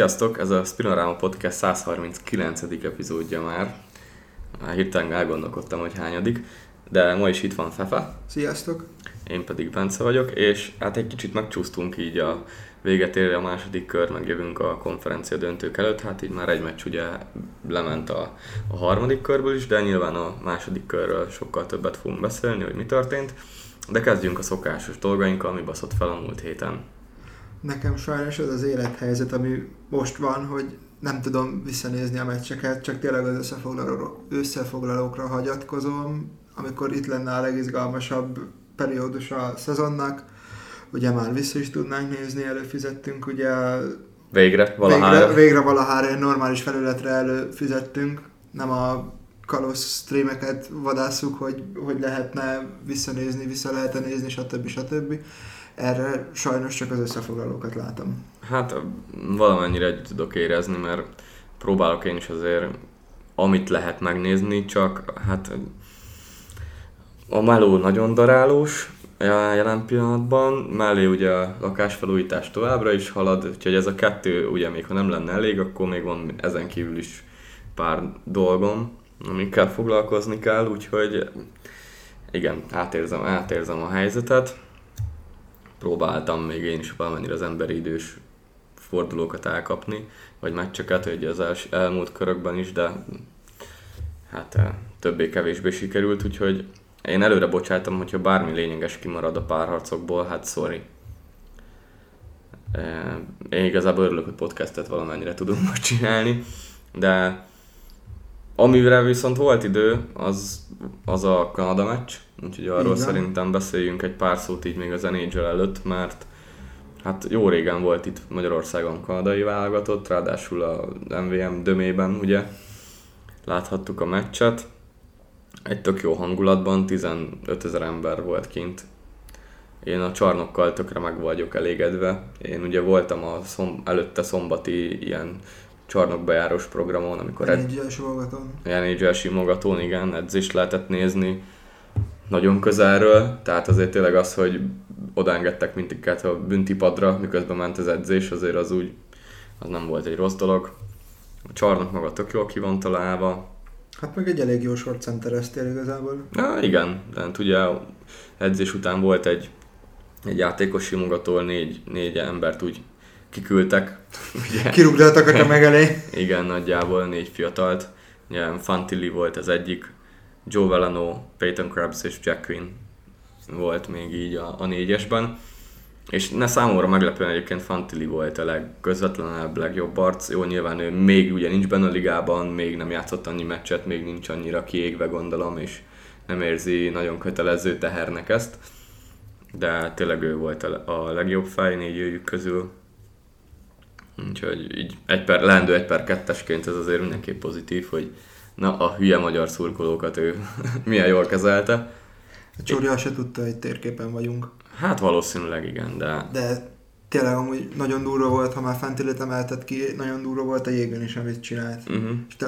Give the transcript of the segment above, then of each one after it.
Sziasztok! Ez a Spinorama Podcast 139. epizódja már. Hirtelen elgondolkodtam, hogy hányadik, de ma is itt van Fefe. Sziasztok! Én pedig Bence vagyok, és hát egy kicsit megcsúsztunk így a véget érve a második kör, megjövünk a konferencia döntők előtt, hát így már egy meccs ugye lement a harmadik körből is, de nyilván a második körről sokkal többet fogunk beszélni, hogy mi történt, de kezdjünk a szokásos dolgainkkal, ami baszott fel a múlt héten. Nekem sajnos az az élethelyzet, ami most van, hogy nem tudom visszanézni a meccseket, csak tényleg az összefoglalókra hagyatkozom, amikor itt lenne a legizgalmasabb periódus a szezonnak. Ugye már vissza is tudnánk nézni, előfizettünk, ugye... Végre valahára egy normális felületre előfizettünk, nem a kalóz streameket vadászuk, hogy lehetne visszanézni, vissza lehetne nézni, stb. Erre sajnos csak az összefoglalókat látom. Hát valamennyire együtt tudok érezni, mert próbálok én is azért, amit lehet megnézni, csak hát a meló nagyon darálós jelen pillanatban, mellé ugye a lakásfelújítás továbbra is halad, úgyhogy ez a kettő ugye még ha nem lenne elég, akkor még van ezen kívül is pár dolgom, amikkel foglalkozni kell, úgyhogy igen, átérzem a helyzetet. Próbáltam még én is valamennyire az emberi idős fordulókat elkapni, vagy meccseket, ugye az elmúlt körökben is, de hát többé-kevésbé sikerült, úgyhogy én előre bocsájtam, hogyha bármi lényeges kimarad a párharcokból, hát sorry. Én igazából örülök, hogy podcastet valamennyire tudunk most csinálni, de amire viszont volt idő, az a Kanada meccs, úgyhogy arról szerintem beszéljünk egy pár szót így még az NHL előtt, mert hát jó régen volt itt Magyarországon kanadai válogatott, ráadásul a MVM dömében ugye láthattuk a meccset. Egy tök jó hangulatban 15 000 ember volt kint. Én a csarnokkal tökre meg vagyok elégedve. Én ugye voltam a előtte szombati ilyen csarnokbejárós programon, amikor NHL simogatón, igen, edzést lehetett nézni nagyon közelről, tehát azért tényleg az, hogy odaengedtek mindiket a büntipadra, miközben ment az edzés, azért az nem volt egy rossz dolog. A csarnok maga tök jól ki van találva. Hát meg egy elég jó short centereztél igazából. Igen, tehát ugye edzés után volt egy játékos simogatól, négy embert úgy kiküldtek. Kirúgdaltak a meg elé. Igen, nagyjából 4 fiatalt. Ugye Fantilli volt az egyik, Joe Veleno, Peyton Krebs és Jack Quinn volt még így a négyesben. És ne számomra meglepően egyébként Fantilli volt a legközvetlenebb, legjobb arc. Jó, nyilván ő még ugye nincs benne a ligában, még nem játszott annyi meccset, még nincs annyira kiégve gondolom, és nem érzi nagyon kötelező tehernek ezt. De tényleg ő volt a legjobb fej négyőjük közül. Úgyhogy így leendő 1/2-esként ez azért mindenképp pozitív, hogy na a hülye magyar szurkolókat ő milyen jól kezelte. A Csúrja se tudta, hogy térképen vagyunk. Hát valószínűleg igen, de... De tényleg amúgy nagyon durva volt, ha már Fantillit emelted ki, nagyon durva volt a jégen is, amit csinált. Uh-huh. És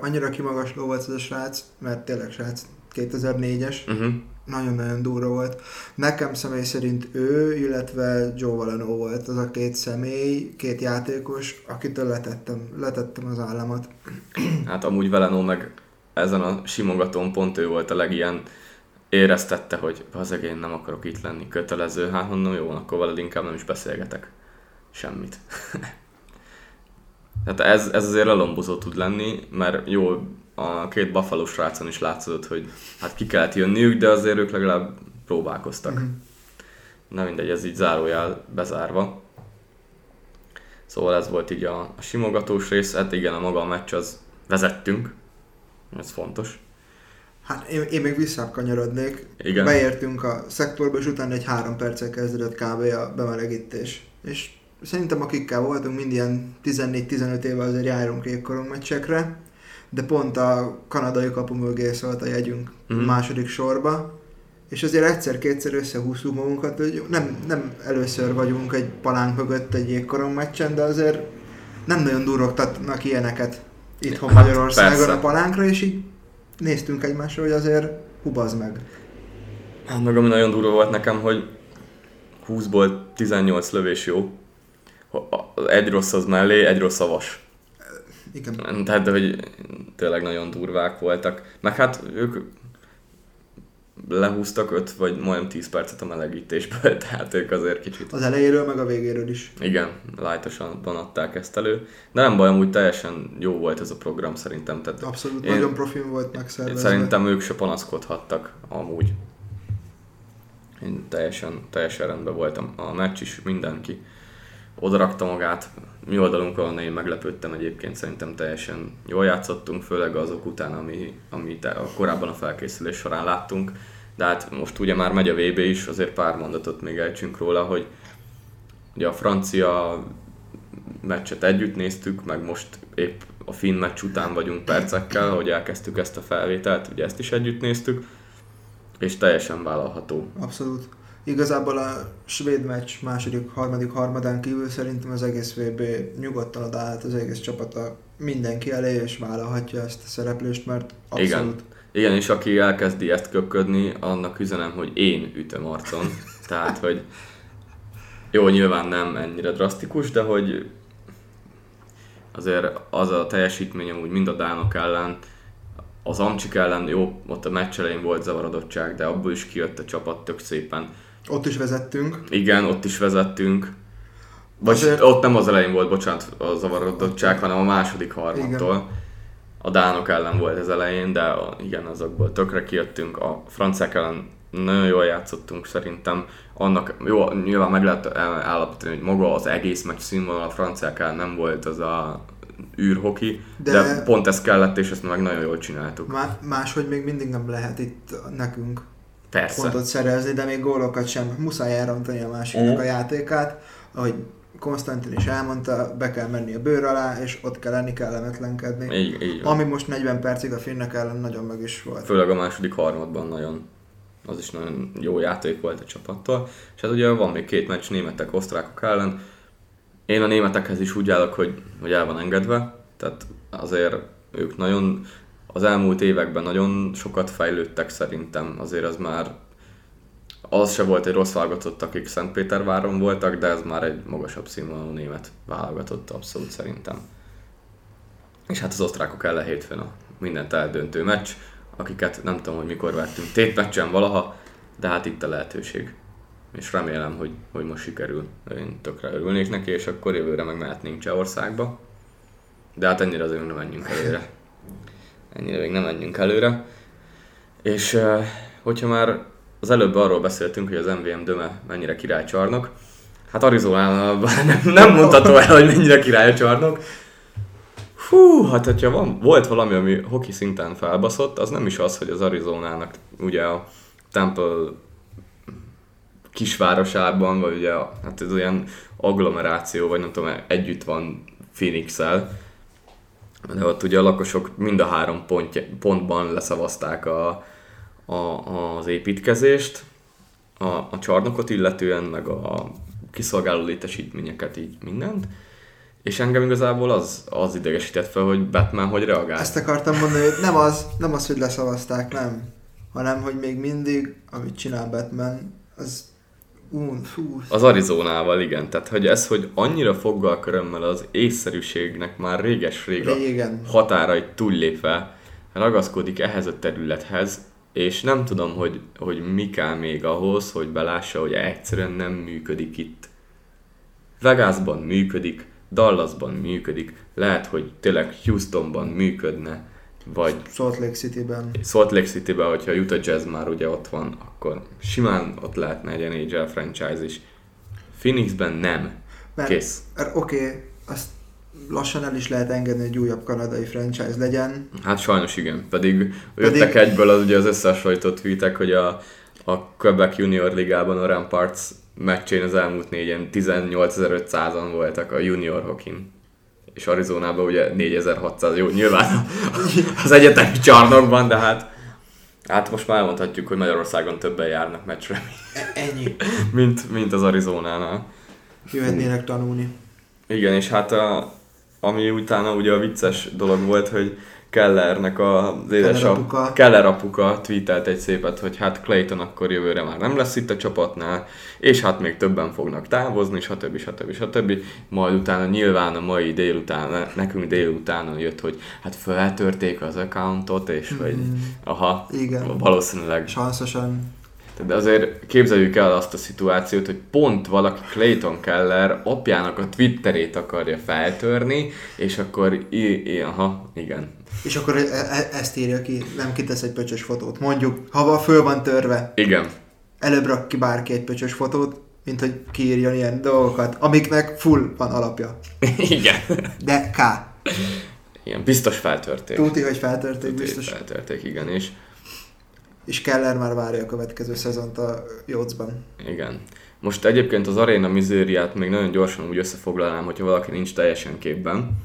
annyira kimagasló volt ez a srác, mert tényleg srác 2004-es, uh-huh. Nagyon-nagyon durva volt. Nekem személy szerint ő, illetve Joe Valeno volt az a két személy, két játékos, akitől letettem az államat. Hát amúgy Valeno meg ezen a simogatón pont ő volt a legilyen, éreztette, hogy bazeg én nem akarok itt lenni, kötelező, hát mondom, jó, akkor veled inkább nem is beszélgetek semmit. Hát ez azért lelombozó tud lenni, mert jó, a két Buffalo srácon is látszott, hogy hát ki kellett jönniük, de azért ők legalább próbálkoztak. Mm-hmm. Na mindegy, ez így zárójel bezárva. Szóval ez volt így a simogatós rész, hát igen, a maga a meccs az vezettünk, ez fontos. Hát én még visszakanyarodnék, igen. Beértünk a szektorba, és utána egy 3 perccel kezdődött kb. A bemelegítés. És szerintem akikkel voltunk, mind ilyen 14-15 éve azért járunk jégkorong meccsekre, de pont a kanadai kapu mögé szólt a jegyünk a második sorba, és azért egyszer-kétszer összehúztuk magunkat, hogy nem először vagyunk egy palánk mögött egy jégkorong meccsen, de azért nem nagyon durogtatnak ilyeneket itthon hát Magyarországon persze. A palánkra, és így néztünk egymásra, hogy azért hubazd meg. Hát meg ami nagyon durva volt nekem, hogy 20-ból 18 lövés jó, egy rossz az mellé, egy rossz a vas. Igen. Tehát, hogy tényleg nagyon durvák voltak. Meg hát ők lehúztak 5 vagy majdnem 10 percet a melegítésből, tehát ők azért kicsit... Az elejéről, meg a végéről is. Igen, lájtosan adták ezt elő. De nem baj, amúgy teljesen jó volt ez a program szerintem. Tehát abszolút, nagyon profin volt megszervezve. Szerintem ők se panaszkodhattak amúgy. Én teljesen rendben voltam. A meccs is, mindenki odarakta magát. Mi oldalunkon én meglepődtem egyébként, szerintem teljesen jól játszottunk, főleg azok után, amit korábban a felkészülés során láttunk. De hát most ugye már megy a VB is, azért pár mondatot még ejtsünk róla, hogy ugye a francia meccset együtt néztük, meg most épp a finn meccs után vagyunk percekkel, hogy elkezdtük ezt a felvételt, ugye ezt is együtt néztük, és teljesen vállalható. Abszolút. Igazából a svéd meccs második, harmadik harmadán kívül szerintem az egész VB nyugodtan odaállt, az egész csapata mindenki elé, és vállalhatja ezt a szereplést, mert abszolút... Igen, és aki elkezdi ezt köpködni, annak üzenem, hogy én ütöm arcon. Tehát, hogy jó, nyilván nem ennyire drasztikus, de hogy azért az a teljesítményem úgy mind a dánok ellen, az Amcsik ellen, jó, ott a meccs elején volt zavarodottság, de abból is kijött a csapat tök szépen. Ott is vezettünk. Igen, ott is vezettünk. Vagy azért... ott nem az elején volt, bocsánat, a zavarodottság, hanem a második harmadtól. Igen. A dánok ellen volt az elején, de igen, azokból tökre kijöttünk. A franciák ellen nagyon jól játszottunk szerintem. Annak, jó, nyilván meg lehet állapítani, hogy maga az egész meccs színvonal a franciák ellen nem volt az a... űrhoki, de pont ez kellett, és ezt meg nagyon jól csináltuk. Máshogy még mindig nem lehet itt nekünk persze pontot szerezni, de még gólokat sem. Muszáj elrontani a másiknak a játékát. Ahogy Konstantin is elmondta, be kell menni a bőr alá, és ott kell lenni, kellemetlenkedni. Így ami most 40 percig a finnek ellen nagyon meg is volt. Főleg a második harmadban nagyon. Az is nagyon jó játék volt a csapattal. És hát ugye van még két meccs németek, osztrákok ellen. Én a németekhez is úgy állok, hogy el van engedve, tehát azért ők nagyon, az elmúlt években nagyon sokat fejlődtek szerintem, azért az már, az se volt egy rossz válogatott, akik Szentpéterváron voltak, de ez már egy magasabb színvonalú német válogatott abszolút szerintem. És hát az osztrákok ellen hétfőn a mindent eldöntő meccs, akiket nem tudom, hogy mikor vettünk tétmeccsen valaha, de hát itt a lehetőség. És remélem, hogy most sikerül. Én tökre örülnék neki, és akkor jövőre meg mehetnénk Csehországba. De hát ennyire azért nem menjünk előre. És hogyha már az előbb arról beszéltünk, hogy az MVM döme mennyire királycsarnok, hát Arizonában nem mondható el, hogy mennyire királycsarnok. Hú, hát hogyha volt valami, ami hoki szinten felbaszott, az nem is az, hogy az Arizonának ugye a Temple kisvárosában, vagy ugye hát ez olyan agglomeráció, vagy nem tudom, együtt van Phoenix-el, de ott ugye a lakosok mind a 3 pontban leszavazták az építkezést, a csarnokot illetően, meg a kiszolgáló létesítményeket, így mindent. És engem igazából az idegesített fel, hogy Batman hogy reagál. Ezt akartam mondani, hogy nem az, hogy leszavazták, nem, hanem hogy még mindig, amit csinál Batman, az Arizonával, igen. Tehát, hogy ez, hogy annyira foggal körömmel az észszerűségnek már réges-rég határait túllépve ragaszkodik ehhez a területhez, és nem tudom, hogy mi kell még ahhoz, hogy belássa, hogy egyszerűen nem működik itt. Vegasban működik, Dallasban működik, lehet, hogy tényleg Houstonban működne, vagy Salt Lake Cityben, hogyha jut a Jazz már ugye ott van, akkor simán ott lehetne egy NHL franchise is. Phoenixben nem. Mert, kész. Oké, azt lassan el is lehet engedni, hogy újabb kanadai franchise legyen. Hát sajnos igen, pedig jöttek egyből az ugye az összehasonlított tweetek, hogy a Quebec Junior Ligában a Ramparts meccsén az elmúlt 4-en 18.500-an voltak a junior hokin. És Arizonában ugye 4600, jó, nyilván az egyetemi csarnokban, de hát most már mondhatjuk, hogy Magyarországon többen járnak meccsre. Ennyi. mint az Arizonánál. Jöhetnének tanulni. Igen, és hát ami utána ugye a vicces dolog volt, hogy Kellernek az édesapja, Keller apuka tweetelt egy szépet, hogy hát Clayton akkor jövőre már nem lesz itt a csapatnál, és hát még többen fognak távozni, stb. Majd utána nyilván a mai délután, nekünk délutánon jött, hogy hát feltörték az accountot, és hogy aha, igen, valószínűleg. Sanszosan. De azért képzeljük el azt a szituációt, hogy pont valaki Clayton Keller apjának a Twitterét akarja feltörni, és akkor igen. És akkor ezt írja ki, nem kitesz egy pöcsös fotót. Mondjuk, hava föl van törve. Igen. Előbb rak ki bárki egy pöcsös fotót, mint hogy kiírjon ilyen dolgokat, amiknek full van alapja. Igen. De K. Igen, biztos feltörték. Tuti, hogy feltörték, biztos. Feltörték, igen, és Keller már várja a következő szezont a Jocban. Igen. Most egyébként az Arena Missouriát még nagyon gyorsan úgy összefoglalnám, hogyha valaki nincs teljesen képben.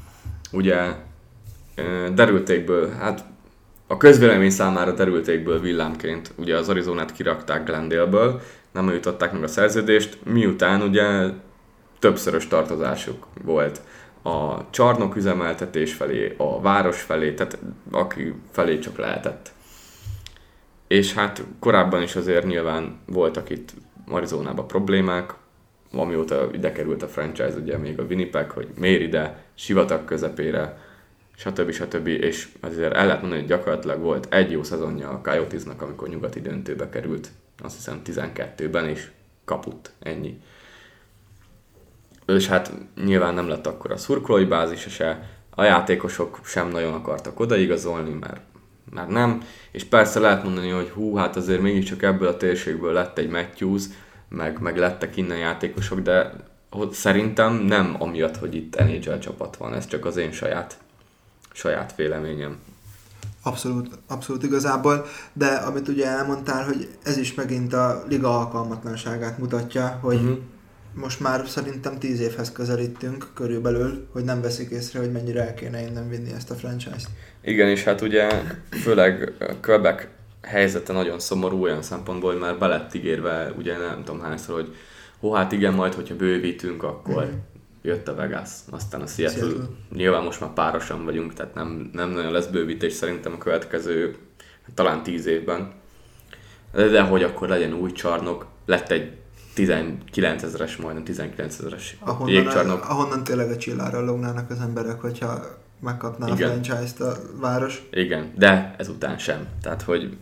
Ugye derültékből, hát a közvélemény számára derültékből villámként ugye az Arizonát kirakták Glendale-ből, nem jutották meg a szerződést, miután ugye többszörös tartozásuk volt a csarnok üzemeltetés felé, a város felé, tehát aki felé csak lehetett. És hát korábban is azért nyilván voltak itt Arizonában problémák, amióta ide került a franchise, ugye még a Winnipeg, hogy miért ide, sivatag közepére, stb. És azért el lehet mondani, hogy gyakorlatilag volt egy jó szezonja a Coyotesnak, amikor nyugati döntőbe került, azt hiszem 12-ben, és kaput, ennyi. És hát nyilván nem lett akkor a szurkolói bázisa se, a játékosok sem nagyon akartak odaigazolni, mert már nem, és persze lehet mondani, hogy hú, hát azért mégiscsak ebből a térségből lett egy Matthews, meg lettek innen játékosok, de szerintem nem amiatt, hogy itt NHL csapat van, ez csak az én saját véleményem. Abszolút, abszolút igazából, de amit ugye elmondtál, hogy ez is megint a liga alkalmatlanságát mutatja, hogy most már szerintem 10 évhez közelítünk körülbelül, hogy nem veszik észre, hogy mennyire el kéne innen vinni ezt a franchise-t. Igen, és hát ugye főleg Quebec helyzete nagyon szomorú olyan szempontból, hogy már be lett ígérve, ugye nem tudom hányszor, hogy hát igen, majd hogyha bővítünk, akkor jött a Vegas, aztán a Seattle. Nyilván most már párosan vagyunk, tehát nem nagyon lesz bővítés szerintem a következő talán 10 évben. De hogy akkor legyen új csarnok, lett egy 19 000-es, majdnem 19 ezeres jégcsarnok. Ahonnan tényleg a csillára lógnának az emberek, hogyha megkapná a franchise-t a város. Igen, de ezután sem. Tehát, hogy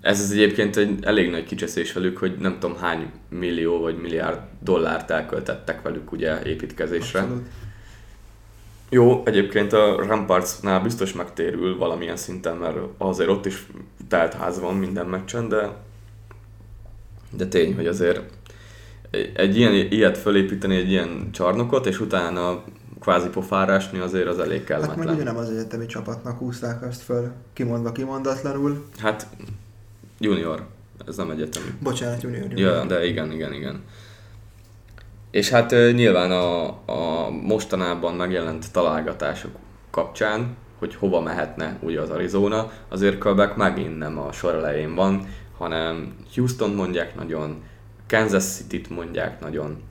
ez egyébként egy elég nagy kicseszés velük, hogy nem tudom hány millió vagy milliárd dollárt elköltettek velük ugye építkezésre. Abszolút. Jó, egyébként a Rampartsnál biztos megtérül valamilyen szinten, mert azért ott is telt ház van minden meccsen, de tény, hogy azért egy ilyet fölépíteni, egy ilyen csarnokot, és utána kvázi pofárásni azért az elég kellemetlen. Hát meg ugye nem az egyetemi csapatnak húzták azt föl, kimondva kimondatlanul. Hát junior, ez nem egyetemi. Bocsánat, junior. Ja, de igen. És hát nyilván a mostanában megjelent találgatások kapcsán, hogy hova mehetne ugye az Arizona, azért Quebec megint nem a sor elején van, hanem Houston mondják nagyon, Kansas City-t mondják nagyon,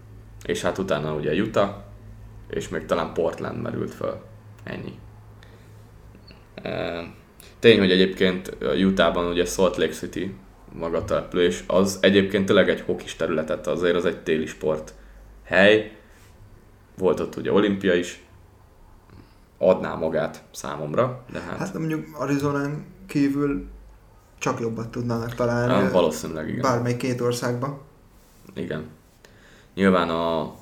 és hát utána ugye Utah, és még talán Portland merült föl. Ennyi. Tény, hogy egyébként Utahban ugye Salt Lake City magatelepülés, az egyébként tényleg egy hokis területet, azért az egy téli sport hely, volt ott ugye olimpia is, adná magát számomra, de hát mondjuk Arizonán kívül csak jobbat tudnának találni. Hát, valószínűleg igen. Bármely két országban. Igen. Nyilván a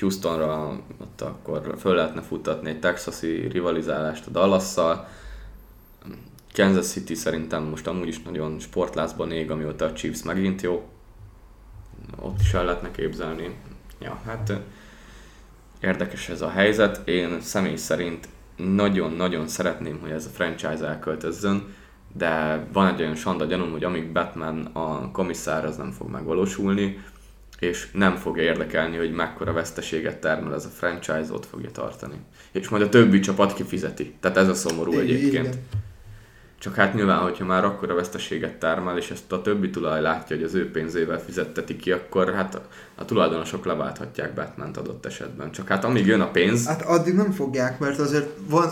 Houstonra ott akkor föl lehetne futtatni egy texasi rivalizálást a Dallasszal. Kansas City szerintem most amúgy is nagyon sportlázban ég, amióta a Chiefs megint jó. Ott is el lehetne képzelni. Ja, hát érdekes ez a helyzet. Én személy szerint nagyon-nagyon szeretném, hogy ez a franchise elköltözzön, de van egy olyan sanda gyanúm, hogy amíg Batman a komisszár, az nem fog megvalósulni, és nem fogja érdekelni, hogy mekkora veszteséget termel ez a franchise, ott fogja tartani. És majd a többi csapat kifizeti. Tehát ez a szomorú egyébként. Csak hát nyilván, hogyha már akkora veszteséget tármál, és ezt a többi tulaj látja, hogy az ő pénzével fizetteti ki, akkor hát a tulajdonosok leválthatják Batmant adott esetben. Csak hát amíg jön a pénz... Hát addig nem fogják, mert azért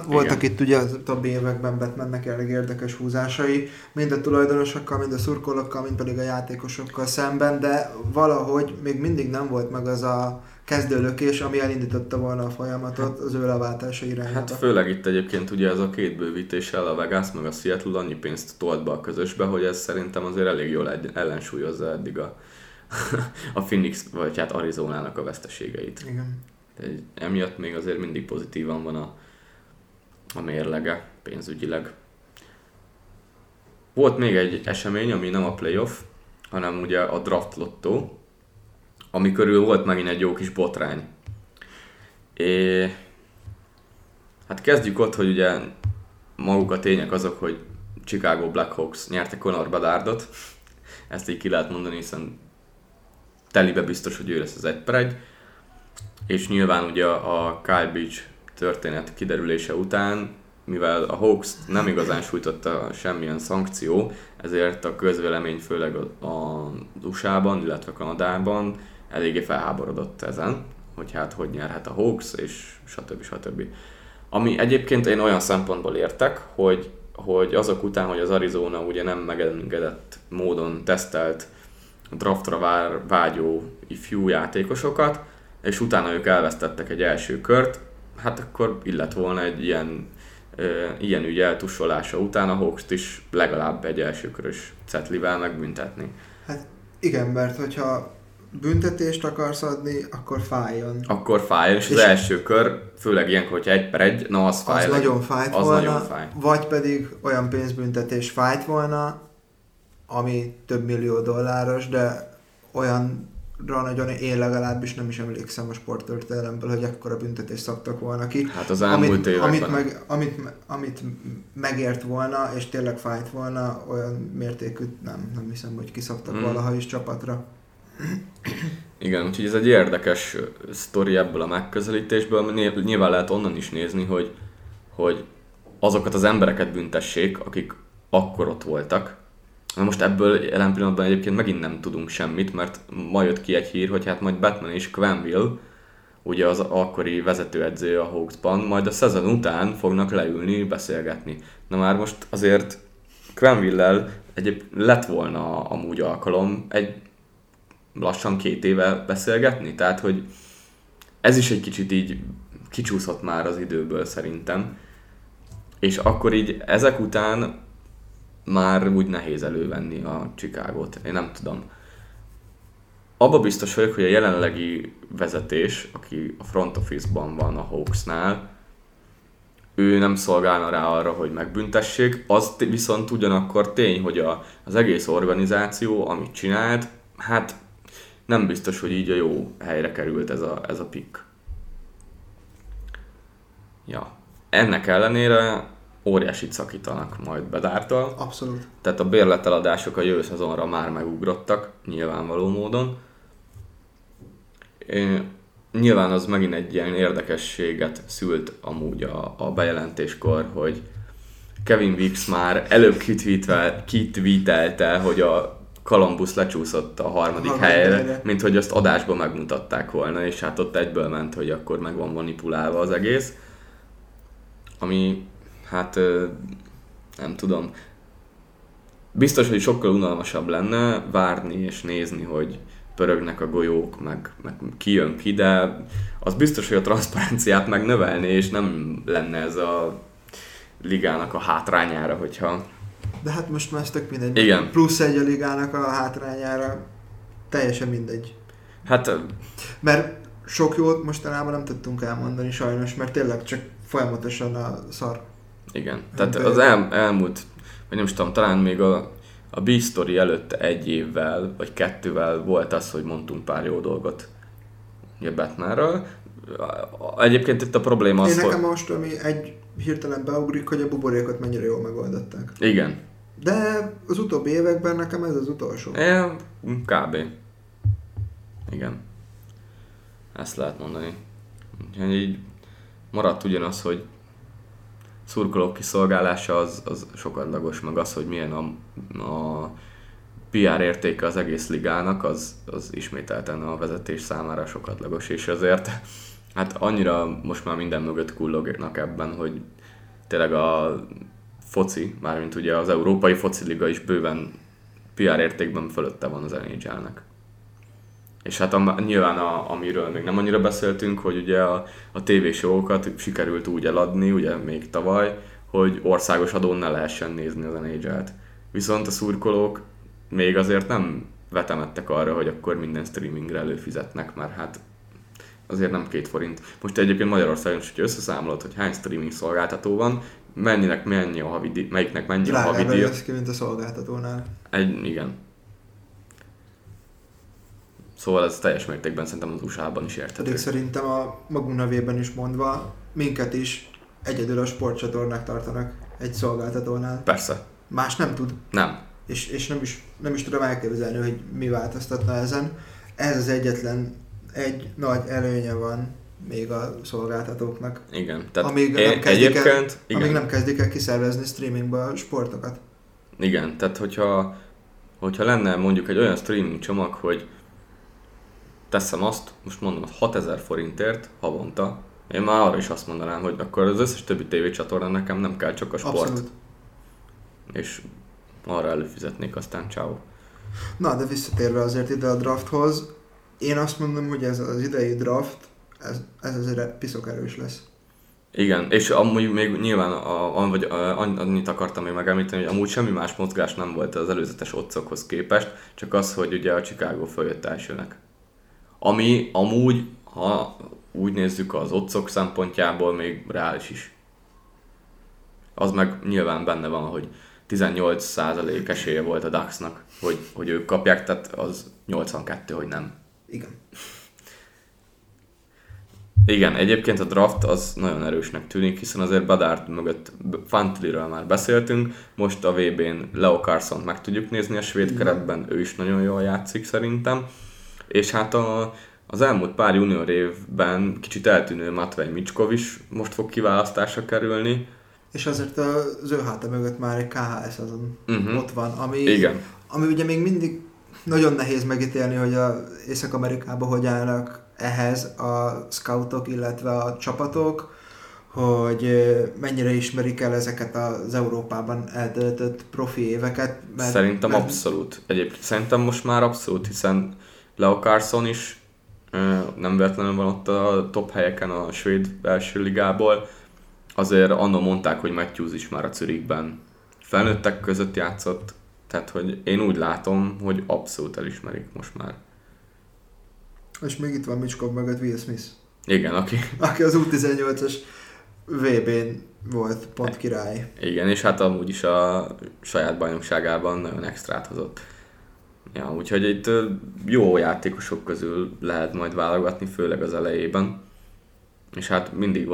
voltak itt ugye az utóbbi években Batmannek elég érdekes húzásai, mind a tulajdonosokkal, mind a szurkolókkal, mind pedig a játékosokkal szemben, de valahogy még mindig nem volt meg az a kezdőlökés, ami elindította volna a folyamatot az ő leváltása irányába. Hát főleg itt egyébként ugye ez a két bővítéssel a Vegas meg a Seattle annyi pénzt tolt be a közösbe, hogy ez szerintem azért elég jól ellensúlyozza eddig a Phoenix, vagy hát Arizonának a veszteségeit. Igen. De emiatt még azért mindig pozitívan van a mérlege pénzügyileg. Volt még egy esemény, ami nem a playoff, hanem ugye a draft lottó, ami körül volt megint egy jó kis botrány. Hát kezdjük ott, hogy ugye maguk a tények azok, hogy Chicago Blackhawks nyerte Connor Bedardot. Ezt így ki lehet mondani, hiszen telibe biztos, hogy ő lesz az 1/1. És nyilván ugye a Kyle Beach történet kiderülése után, mivel a Hawks nem igazán sújtotta semmilyen szankció, ezért a közvélemény főleg az USA-ban, illetve Kanadában eléggé felháborodott ezen, hogy hát hogy nyerhet a Hawks, és stb. Ami egyébként én olyan szempontból értek, hogy azok után, hogy az Arizona ugye nem megengedett módon tesztelt draftra vágyó ifjú játékosokat, és utána ők elvesztettek egy első kört, hát akkor illett volna egy ilyen ügy eltussolása után a Hawks-t is legalább egy elsőkörös cetlivel megbüntetni. Hát igen, mert hogyha büntetést akarsz adni, akkor fájjon. Akkor fájjon, és az első kör, főleg ilyenkor, hogyha 1/1, na az fáj. Az nagyon fájt az volna, nagyon fáj. Vagy pedig olyan pénzbüntetés fájt volna, ami több millió dolláros, de olyanra nagyon én legalábbis nem is emlékszem a sporttörténelemből, hogy ekkora büntetést szabtak volna ki. Hát az elmúlt években. Amit megért volna, és tényleg fájt volna, olyan mértékű nem hiszem, hogy kiszabtak valaha is csapatra. Igen, úgyhogy ez egy érdekes sztori ebből a megközelítésből. Nyilván lehet onnan is nézni, hogy azokat az embereket büntessék, akik akkor ott voltak. Na most ebből jelen pillanatban egyébként megint nem tudunk semmit, mert ma jött ki egy hír, hogy hát majd Batman és Quenneville, ugye az akkori vezetőedző a Hawksban, majd a szezon után fognak leülni, beszélgetni. Na már most azért Quenneville-lel egyébként lett volna amúgy alkalom egy lassan 2 éve beszélgetni, tehát hogy ez is egy kicsit így kicsúszott már az időből szerintem. És akkor így ezek után már úgy nehéz elővenni a Chicagót, én nem tudom. Abba biztos vagyok, hogy a jelenlegi vezetés, aki a front office-ban van a Hawksnál, ő nem szolgálna rá arra, hogy megbüntessék, az viszont ugyanakkor tény, hogy az egész organizáció, amit csinált, hát nem biztos, hogy így a jó helyre került ez a pick. Ja. Ennek ellenére óriásit szakítanak majd Bedardtól. Abszolút. Tehát a bérleteladások a jövő szezonra már megugrottak, nyilvánvaló módon. Nyilván az megint egy ilyen érdekességet szült amúgy a bejelentéskor, hogy Kevin Weeks már előbb kitweetelte, hogy a Columbus lecsúszott a harmadik helyre, mint hogy azt adásban megmutatták volna, és hát ott egyből ment, hogy akkor meg van manipulálva az egész. Ami hát nem tudom. Biztos, hogy sokkal unalmasabb lenne várni és nézni, hogy pörögnek a golyók, meg ki jön ki, de az biztos, hogy a transzparenciát megnövelné, és nem lenne ez a ligának a hátrányára, hogyha... De hát most már ez tök mindegy. Igen. Plusz egy a ligának a hátrányára, teljesen mindegy. Hát... Mert sok jót mostanában nem tudtunk elmondani sajnos, mert tényleg csak folyamatosan a szar. Igen, tehát az elmúlt, vagy nem is tudom, talán még a B-sztori előtt 1 évvel, vagy 2-vel volt az, hogy mondtunk pár jó dolgot a Batmanről. Egyébként itt a probléma az, nekem most, ami egy hirtelen beugrik, hogy a buborékot mennyire jól megoldották. Igen. De az utóbbi években nekem ez az utolsó. Kb. Igen. Ezt lehet mondani. Úgyhogy így maradt ugyanaz, hogy szurkolók kiszolgálása az sokadlagos, meg az, hogy milyen a PR értéke az egész ligának, az ismételten a vezetés számára sokadlagos, és azért hát annyira most már minden mögött kullognak ebben, hogy tényleg a foci, mármint ugye az európai fociliga is bőven PR értékben fölötte van az NHL-nek. És hát nyilván amiről még nem annyira beszéltünk, hogy ugye a tévésókat sikerült úgy eladni, ugye még tavaly, hogy országos adón ne lehessen nézni az NHL-t. Viszont a szurkolók még azért nem vetemettek arra, hogy akkor minden streamingre előfizetnek, mert hát azért nem 2 forint. Most egyébként Magyarországon is, hogyha összeszámolod, hogy hány streaming szolgáltató van, mennyi a havidíj, melyiknek mennyi a havidíj. Drágább lesz ki, mint a szolgáltatónál. Igen. Szóval ez teljes mértékben szerintem az USA-ban is érthető. Pedig szerintem a magunk nevében is mondva, minket is egyedül a sportcsatornák tartanak egy szolgáltatónál. Persze. Más nem tud. Nem. És nem is tudom elképzelni, hogy mi változtatna ezen. Ez az egyetlen egy nagy előnye van még a szolgáltatóknak. Igen. Tehát amíg nem kezdik el kiszervezni streamingbe a sportokat. Igen, tehát hogyha lenne mondjuk egy olyan streaming csomag, hogy teszem azt, most mondom, 6000 forintért havonta, én már arra is azt mondanám, hogy akkor az összes többi tévécsatorna nekem nem kell, csak a sport. Abszolút. És arra előfizetnék, aztán csáó. Na, de visszatérve azért ide a drafthoz, én azt mondom, hogy ez az idei draft, ez azért piszok erős lesz. Igen, és amúgy még nyilván annyit akartam még megemlíteni, hogy amúgy semmi más mozgás nem volt az előzetes occokhoz képest, csak az, hogy ugye a Chicago följött elsőnek. Ami amúgy, ha úgy nézzük az occok szempontjából, még reális is. Az meg nyilván benne van, hogy 18% esélye volt a Ducksnak, hogy ők kapják, tehát az 82, hogy nem. Igen. Igen, egyébként a draft az nagyon erősnek tűnik, hiszen azért Bedard mögött Fantilliről már beszéltünk, most a VB-n Leo Carlsont meg tudjuk nézni a svéd keretben, ő is nagyon jól játszik szerintem. És hát az elmúlt pár junior évben kicsit eltűnő Matvej Mičkov is most fog kiválasztásra kerülni. És azért az ő háta mögött már egy KHS azon ott van, ami ugye még mindig nagyon nehéz megítélni, hogy a Észak-Amerikában hogy állnak ehhez a scoutok, illetve a csapatok, hogy mennyire ismerik el ezeket az Európában eltöltött profi éveket. Mert szerintem abszolút. Egyébként szerintem most már abszolút, hiszen Leo Carlson is nem véletlenül van ott a top helyeken a svéd belső ligából. Azért anno mondták, hogy Matthews is már a Zürichben felnőttek között játszott, tehát hogy én úgy látom, hogy abszolút elismerik most már. És még itt van Mičkov mögött Will Smith. Igen, aki az U18-as VB-n volt, pont király. Igen, és hát amúgy is a saját bajnokságában nagyon extrát hozott. Ja, úgyhogy itt jó játékosok közül lehet majd válogatni, főleg az elejében. És hát mindig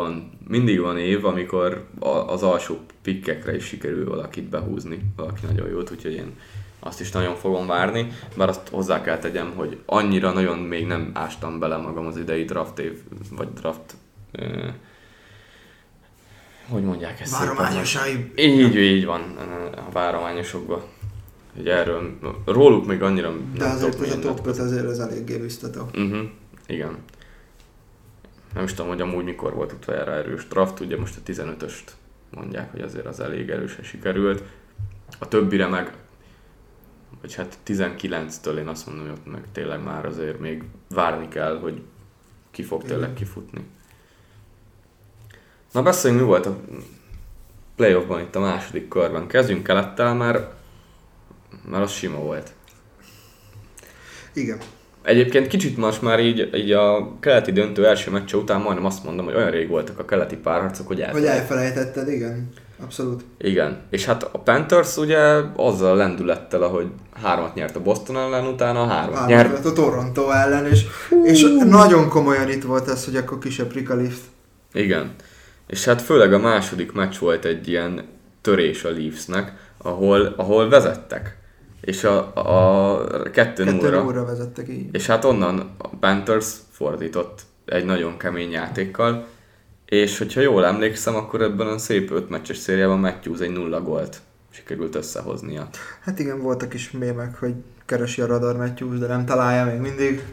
van év, amikor az alsó pikkekre is sikerül valakit behúzni, valaki nagyon jót, úgyhogy én azt is nagyon fogom várni, bár azt hozzá kell tegyem, hogy annyira nagyon még nem ástam bele magam az idei draft év, vagy draft... hogy mondják ezt? Várományosai! Így van, a várományosokba. Hogy erről, róluk még annyira nem tudok. De azért ez a top 5 azért az eléggé biztató. Igen. Nem is tudom, hogy amúgy mikor volt utoljára erős draft, ugye most a 15-öst mondják, hogy azért az elég erősen sikerült. A többire meg, vagy hát 19-től én azt mondom, hogy ott meg tényleg már azért még várni kell, hogy ki fog tényleg kifutni. Na beszéljünk, mi volt a playoffban itt a második körben. Kezdjünk kelettel, mert az sima volt. Igen. Egyébként kicsit most már így a keleti döntő első meccse után majdnem azt mondom, hogy olyan rég voltak a keleti párharcok, hogy elfelejtetted, igen. Abszolút. Igen. És hát a Panthers ugye azzal a lendülettel, ahogy 3-at nyert a Boston ellen, utána 3-at nyert a Toronto ellen, és nagyon komolyan itt volt ez, hogy akkor kisebb rikalift. Igen. És hát főleg a második meccs volt egy ilyen törés a Leafsnek, ahol vezettek. És a 2-0-ra vezettek így. És hát onnan a Panthers fordított egy nagyon kemény játékkal, És hogyha jól emlékszem, akkor ebben a szép 5 meccses szériában Matthews egy 0 gólt sikerült összehoznia. Hát igen, voltak is mémek, hogy keresi a radar Matthews, de nem találja még mindig.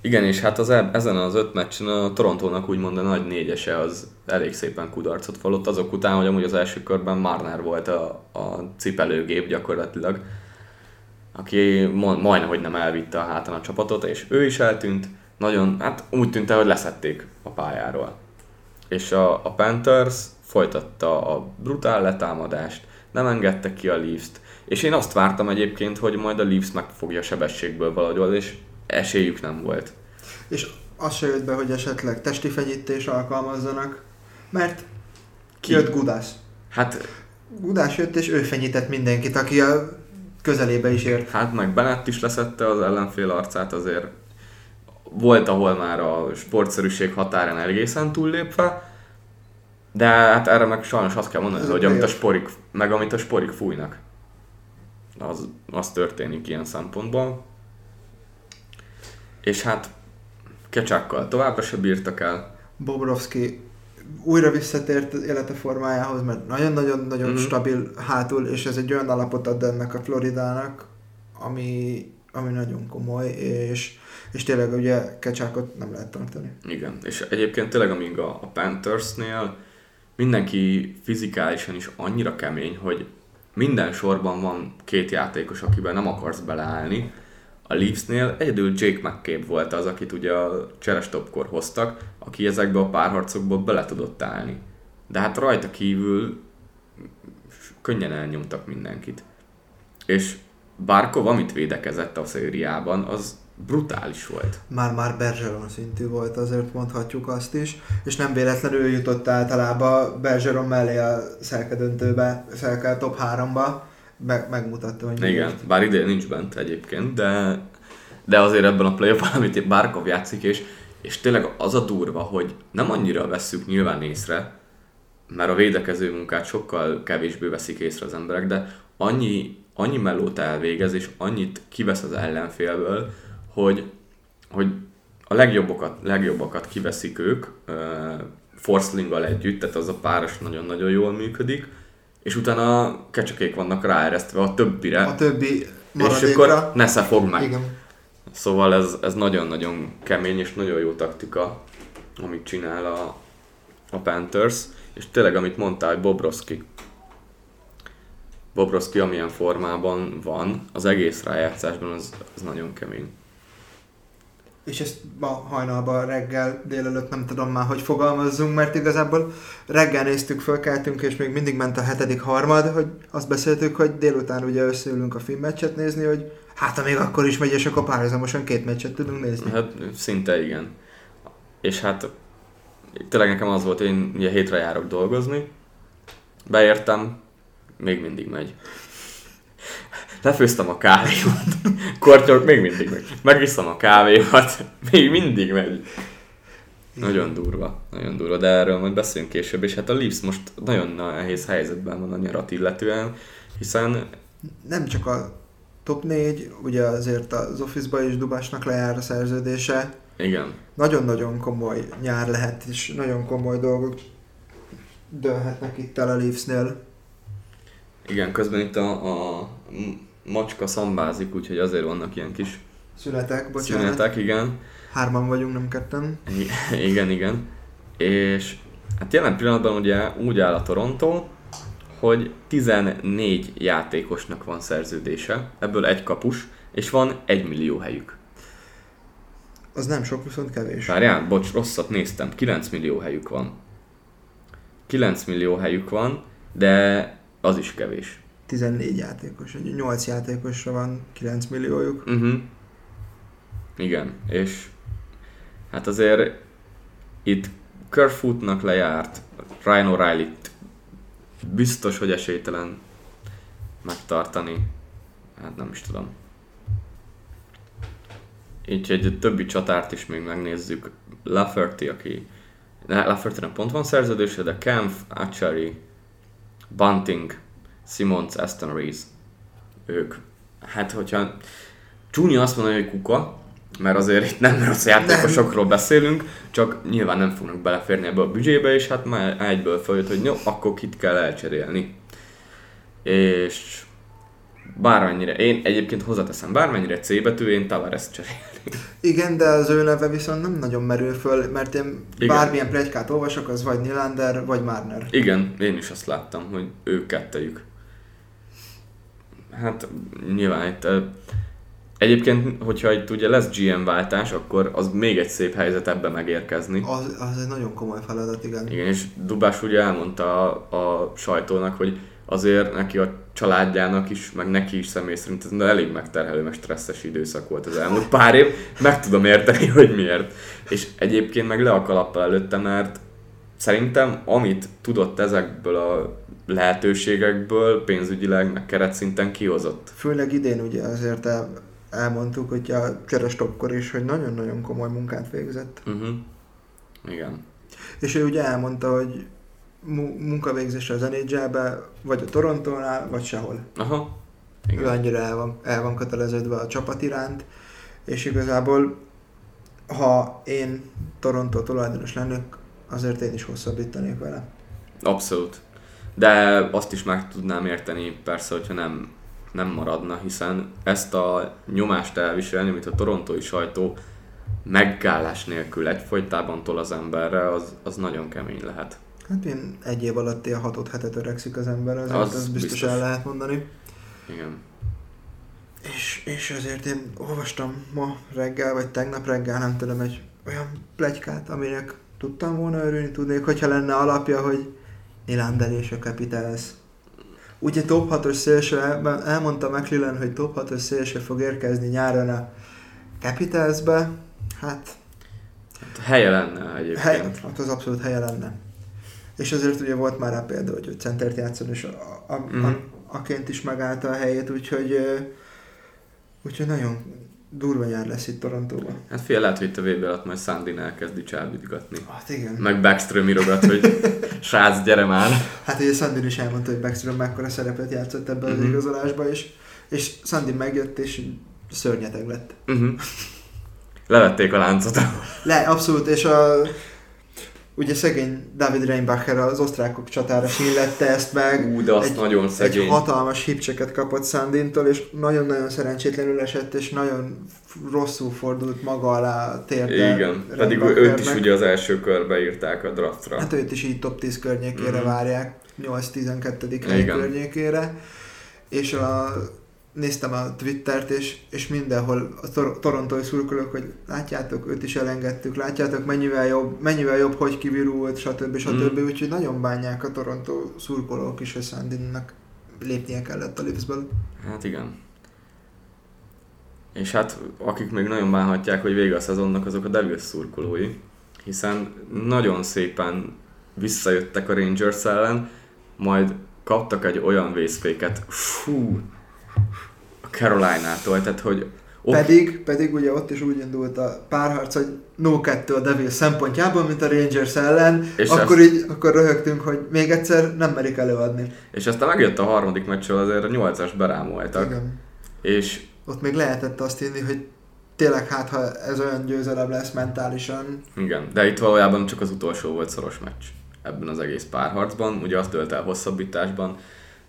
Igen, és hát ezen az 5 meccsen a Torontónak úgymond a nagy négyese az elég szépen kudarcot vallott, azok után, hogy amúgy az első körben Marner volt a cipelőgép gyakorlatilag, aki majdnem, hogy nem elvitte a hátán a csapatot, és ő is eltűnt, nagyon, hát úgy tűnt el, hogy leszették a pályáról. És a Panthers folytatta a brutál letámadást, nem engedte ki a Leafs-t, és én azt vártam egyébként, hogy majd a Leafs megfogja sebességből valahogy, és esélyük nem volt. És az se jött be, hogy esetleg testi fenyítés alkalmazzanak, mert kijött Gudas. Hát Gudas jött, és ő fenyített mindenkit, aki a közelébe is ért. Hát meg Benett is leszette az ellenfél arcát, azért volt, ahol már a sportszerűség határán egészen túllépve, de hát erre meg sajnos azt kell mondani, hogy amit a sporik fújnak, az történik ilyen szempontból. És hát Kecsákkal továbbra se bírtak el. Bobrovsky újra visszatért élete formájához, mert nagyon-nagyon-nagyon stabil hátul, és ez egy olyan alapot ad ennek a Floridának, ami nagyon komoly, és tényleg ugye Kecsákot nem lehet tartani. Igen, és egyébként tényleg amíg a Panthersnél mindenki fizikálisan is annyira kemény, hogy minden sorban van két játékos, akiben nem akarsz beleállni. A Leafsnél egyedül Jake McCabe volt az, akit ugye a cserestopkor hoztak, aki ezekbe a párharcokba bele tudott állni. De hát rajta kívül könnyen elnyomtak mindenkit. És Barkov, amit védekezett a szériában, az brutális volt. Már Bergeron szintű volt, azért mondhatjuk azt is, és nem véletlenül ő jutott általában Bergeron mellé a Selke döntőbe, Selke top 3-ba, megmutatta, hogy... Igen, most. Bár idén nincs bent egyébként, de azért ebben a play-offban, amit Barkov játszik, és tényleg az a durva, hogy nem annyira vesszük nyilván észre, mert a védekező munkát sokkal kevésbé veszik észre az emberek, de annyi melót elvégez, és annyit kivesz az ellenfélből, hogy a legjobbakat kiveszik ők, Forslinggal együtt, tehát az a páros nagyon-nagyon jól működik, és utána Kecsakék vannak ráeresztve a többire. A többi maradékra. És akkor nesze fog meg. Igen. Szóval ez nagyon-nagyon kemény és nagyon jó taktika, amit csinál a Panthers, és tényleg amit mondtál, hogy Bobrovsky amilyen formában van, az egész rájátszásban az nagyon kemény. És ezt ma hajnalban, reggel, délelőtt, nem tudom már, hogy fogalmazzunk, mert igazából reggel néztük, fölkeltünk, és még mindig ment a 7. harmad, hogy azt beszéltük, hogy délután ugye összeülünk a filmmeccset nézni, hogy hát még akkor is megy, és akkor párhuzamosan 2 meccset tudunk nézni. Hát szinte igen. És hát tényleg nekem az volt, én ugye hétre járok dolgozni, beértem, még mindig megy. Lefőztem a kávémat, kortyog, még mindig megy. Megiszom a kávémat, még mindig megy. Nagyon durva, de erről majd beszélünk később. És hát a Leafs most nagyon nehéz helyzetben van a nyarat illetően, hiszen... Nem csak a top 4, ugye azért az Office-ba is Dubásnak lejár a szerződése. Igen. Nagyon-nagyon komoly nyár lehet, és nagyon komoly dolgok dőlhetnek itt el a Leafsnél. Igen, közben itt a macska szambázik, úgyhogy azért vannak ilyen kis szünetek, igen. 3-an vagyunk, nem 2-en. Igen. És hát jelen pillanatban ugye úgy áll a Toronto, hogy 14 játékosnak van szerződése, ebből 1 kapus, és van 1 millió helyük. Az nem sok, viszont kevés. Várjál, bocs, rosszat néztem, 9 millió helyük van, de... Az is kevés. 14 játékos, 8 játékosra van 9 milliójuk. Igen, és hát azért itt Kerfootnak lejárt, Ryan O'Reilly biztos, hogy esélytelen megtartani. Hát nem is tudom. Így egy többi csatárt is még megnézzük. Lafferty, aki... Lafferty-nek pont van szerződése, de Kempf, Achary, Bunting, Simons, Aston Reeves, ők. Hát, hogyha csúnya azt mondani, hogy kuka, mert azért itt nem rossz játékosokról beszélünk, csak nyilván nem fognak beleférni ebbe a büdzsébe, és hát már egyből följött, hogy jó, akkor kit kell elcserélni. És bármennyire, én egyébként hozzáteszem, bármennyire C betű, én Tavares cserélni. Igen, de az ő neve viszont nem nagyon merül föl, mert én bármilyen pletykát olvasok, az vagy Nylander, vagy Marner. Igen, én is azt láttam, hogy ők kettejük. Hát nyilván itt... Egyébként, hogyha itt ugye lesz GM-váltás, akkor az még egy szép helyzet ebbe megérkezni. Az egy nagyon komoly feladat, igen. Igen, és Dubás ugye elmondta a sajtónak, hogy azért neki a családjának is, meg neki is személy szerint ez elég megterhelő, meg stresszes időszak volt az elmúlt pár év, meg tudom érteni, hogy miért. És egyébként meg le a kalappal előtte, mert szerintem amit tudott ezekből a lehetőségekből pénzügyileg, meg keretszinten kihozott. Főleg idén ugye azért elmondtuk, hogy a cserestoppkor is, hogy nagyon-nagyon komoly munkát végzett. Uh-huh. Igen. És ő ugye elmondta, hogy munkavégzése az NHL-be, vagy a Torontónál, vagy sehol. Aha. Igen. Ő annyira el van köteleződve a csapat iránt, és igazából ha én Torontó tulajdonos lennék, azért én is hosszabbítanék vele. Abszolút. De azt is meg tudnám érteni persze, hogyha nem maradna, hiszen ezt a nyomást elviselni, amit a torontói sajtó megállás nélkül egyfolytában tol az emberre, az nagyon kemény lehet. Hát én egy év alatti a 6-7-et öregszik az ember, az biztos el lehet mondani. Igen. És azért én olvastam ma reggel, vagy tegnap reggel, nem tudom, egy olyan pletykát, aminek tudtam volna örülni, tudnék, hogyha lenne alapja, hogy Nylander és a Capitals. Ugye top 6-os szélső, elmondta McLellan, hogy top 6-os szélső fog érkezni nyáron a Capitalsbe, hát helye lenne egyébként. Hát az abszolút helye lenne. És azért ugye volt már rá példa, hogy ő centert játszon, és aként is megállta a helyét, úgyhogy nagyon durva nyár lesz itt Torontóban. Hát fél lehet, hogy itt a VB alatt majd Sandin elkezdi csábítgatni. Hát igen. Meg Backstrom írogat, hogy srác, gyere már. Hát ugye Sandin is elmondta, hogy Backstrom mekkora szerepet játszott ebben az igazolásban, és Sandin megjött, és szörnyeteg lett. Uh-huh. Levették a láncot. Abszolút, és ugye szegény David Reinbacher, az osztrákok csatára illette ezt meg. Ú, de azt nagyon szegény. Egy hatalmas hipcseket kapott Sandintól, és nagyon-nagyon szerencsétlenül esett, és nagyon rosszul fordult maga alá a térde. Igen, pedig őt is ugye az első körbe írták a draftra. Hát őt is így top 10 környékére várják, 8-12. Hely környékére. És néztem a Twittert, és mindenhol a torontói szurkolók, hogy látjátok, őt is elengedtük, látjátok, mennyivel jobb, hogy kivirult, stb. Úgyhogy nagyon bánják a Torontó szurkolók is, hogy Sandinnak lépnie kellett a Leafsből. Hát igen. És hát akik még nagyon bánhatják, hogy vége a szezonnak, azok a Devils szurkolói, hiszen nagyon szépen visszajöttek a Rangers ellen, majd kaptak egy olyan vészféket, Caroline-tól, tehát hogy... Pedig ugye ott is úgy indult a párharc, hogy 0-2 a Devils szempontjából, mint a Rangers ellen, és akkor röhögtünk, hogy még egyszer nem merik előadni. És aztán megjött a harmadik meccsről, azért a 8-as berámoltak. Igen. És... Ott még lehetett azt hinni, hogy tényleg ha ez olyan győzelem lesz mentálisan. Igen, de itt valójában csak az utolsó volt szoros meccs ebben az egész párharcban, ugye azt dölt el hosszabbításban,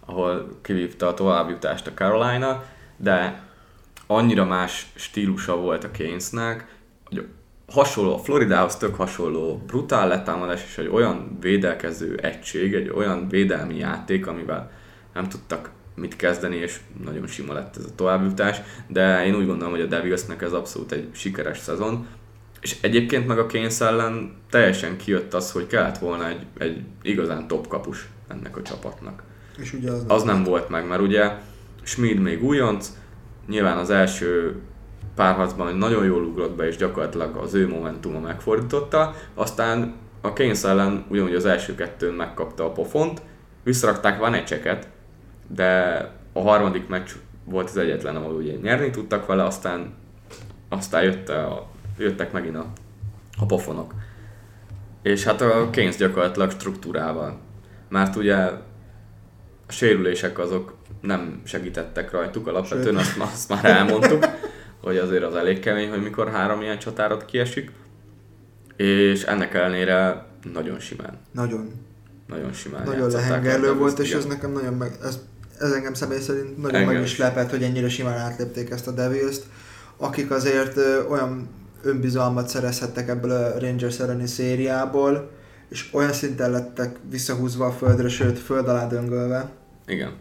ahol kivívta a továbbjutást a Carolina, de annyira más stílusa volt a Canes-nek, hogy hasonló a Floridához, tök hasonló brutál letámadás, és egy olyan védekező egység, egy olyan védelmi játék, amivel nem tudtak mit kezdeni, és nagyon sima lett ez a továbbjutás, de én úgy gondolom, hogy a Devilsnek ez abszolút egy sikeres szezon, és egyébként meg a Canes ellen teljesen kijött az, hogy kellett volna egy igazán top kapus ennek a csapatnak. És ugye az nem volt meg, mert ugye Schmid még újonc, nyilván az első párharcban nagyon jól ugrott be, és gyakorlatilag az ő momentuma megfordította, aztán a Canes ellen ugyanúgy az első kettőn megkapta a pofont, visszarakták Vaneceket, de a harmadik meccs volt az egyetlen, ahol ugye nyerni tudtak vele, aztán jöttek megint a pofonok. És hát a Canes gyakorlatilag struktúrával, mert ugye a sérülések azok nem segítettek rajtuk, alapvetően azt már elmondtuk, hogy azért az elég kemény, hogy mikor három ilyen csatárat kiesik, és ennek ellenére nagyon simán. Nagyon simán. Nagyon lehengerlő volt, és ez nekem nagyon meg... Ez engem személy szerint nagyon meg is lepett, hogy ennyire simán átlépték ezt a Devilst, akik azért olyan önbizalmat szerezhettek ebből a Rangers elleni szériából, és olyan szinten lettek visszahúzva a földre, sőt föld alá döngölve. Igen.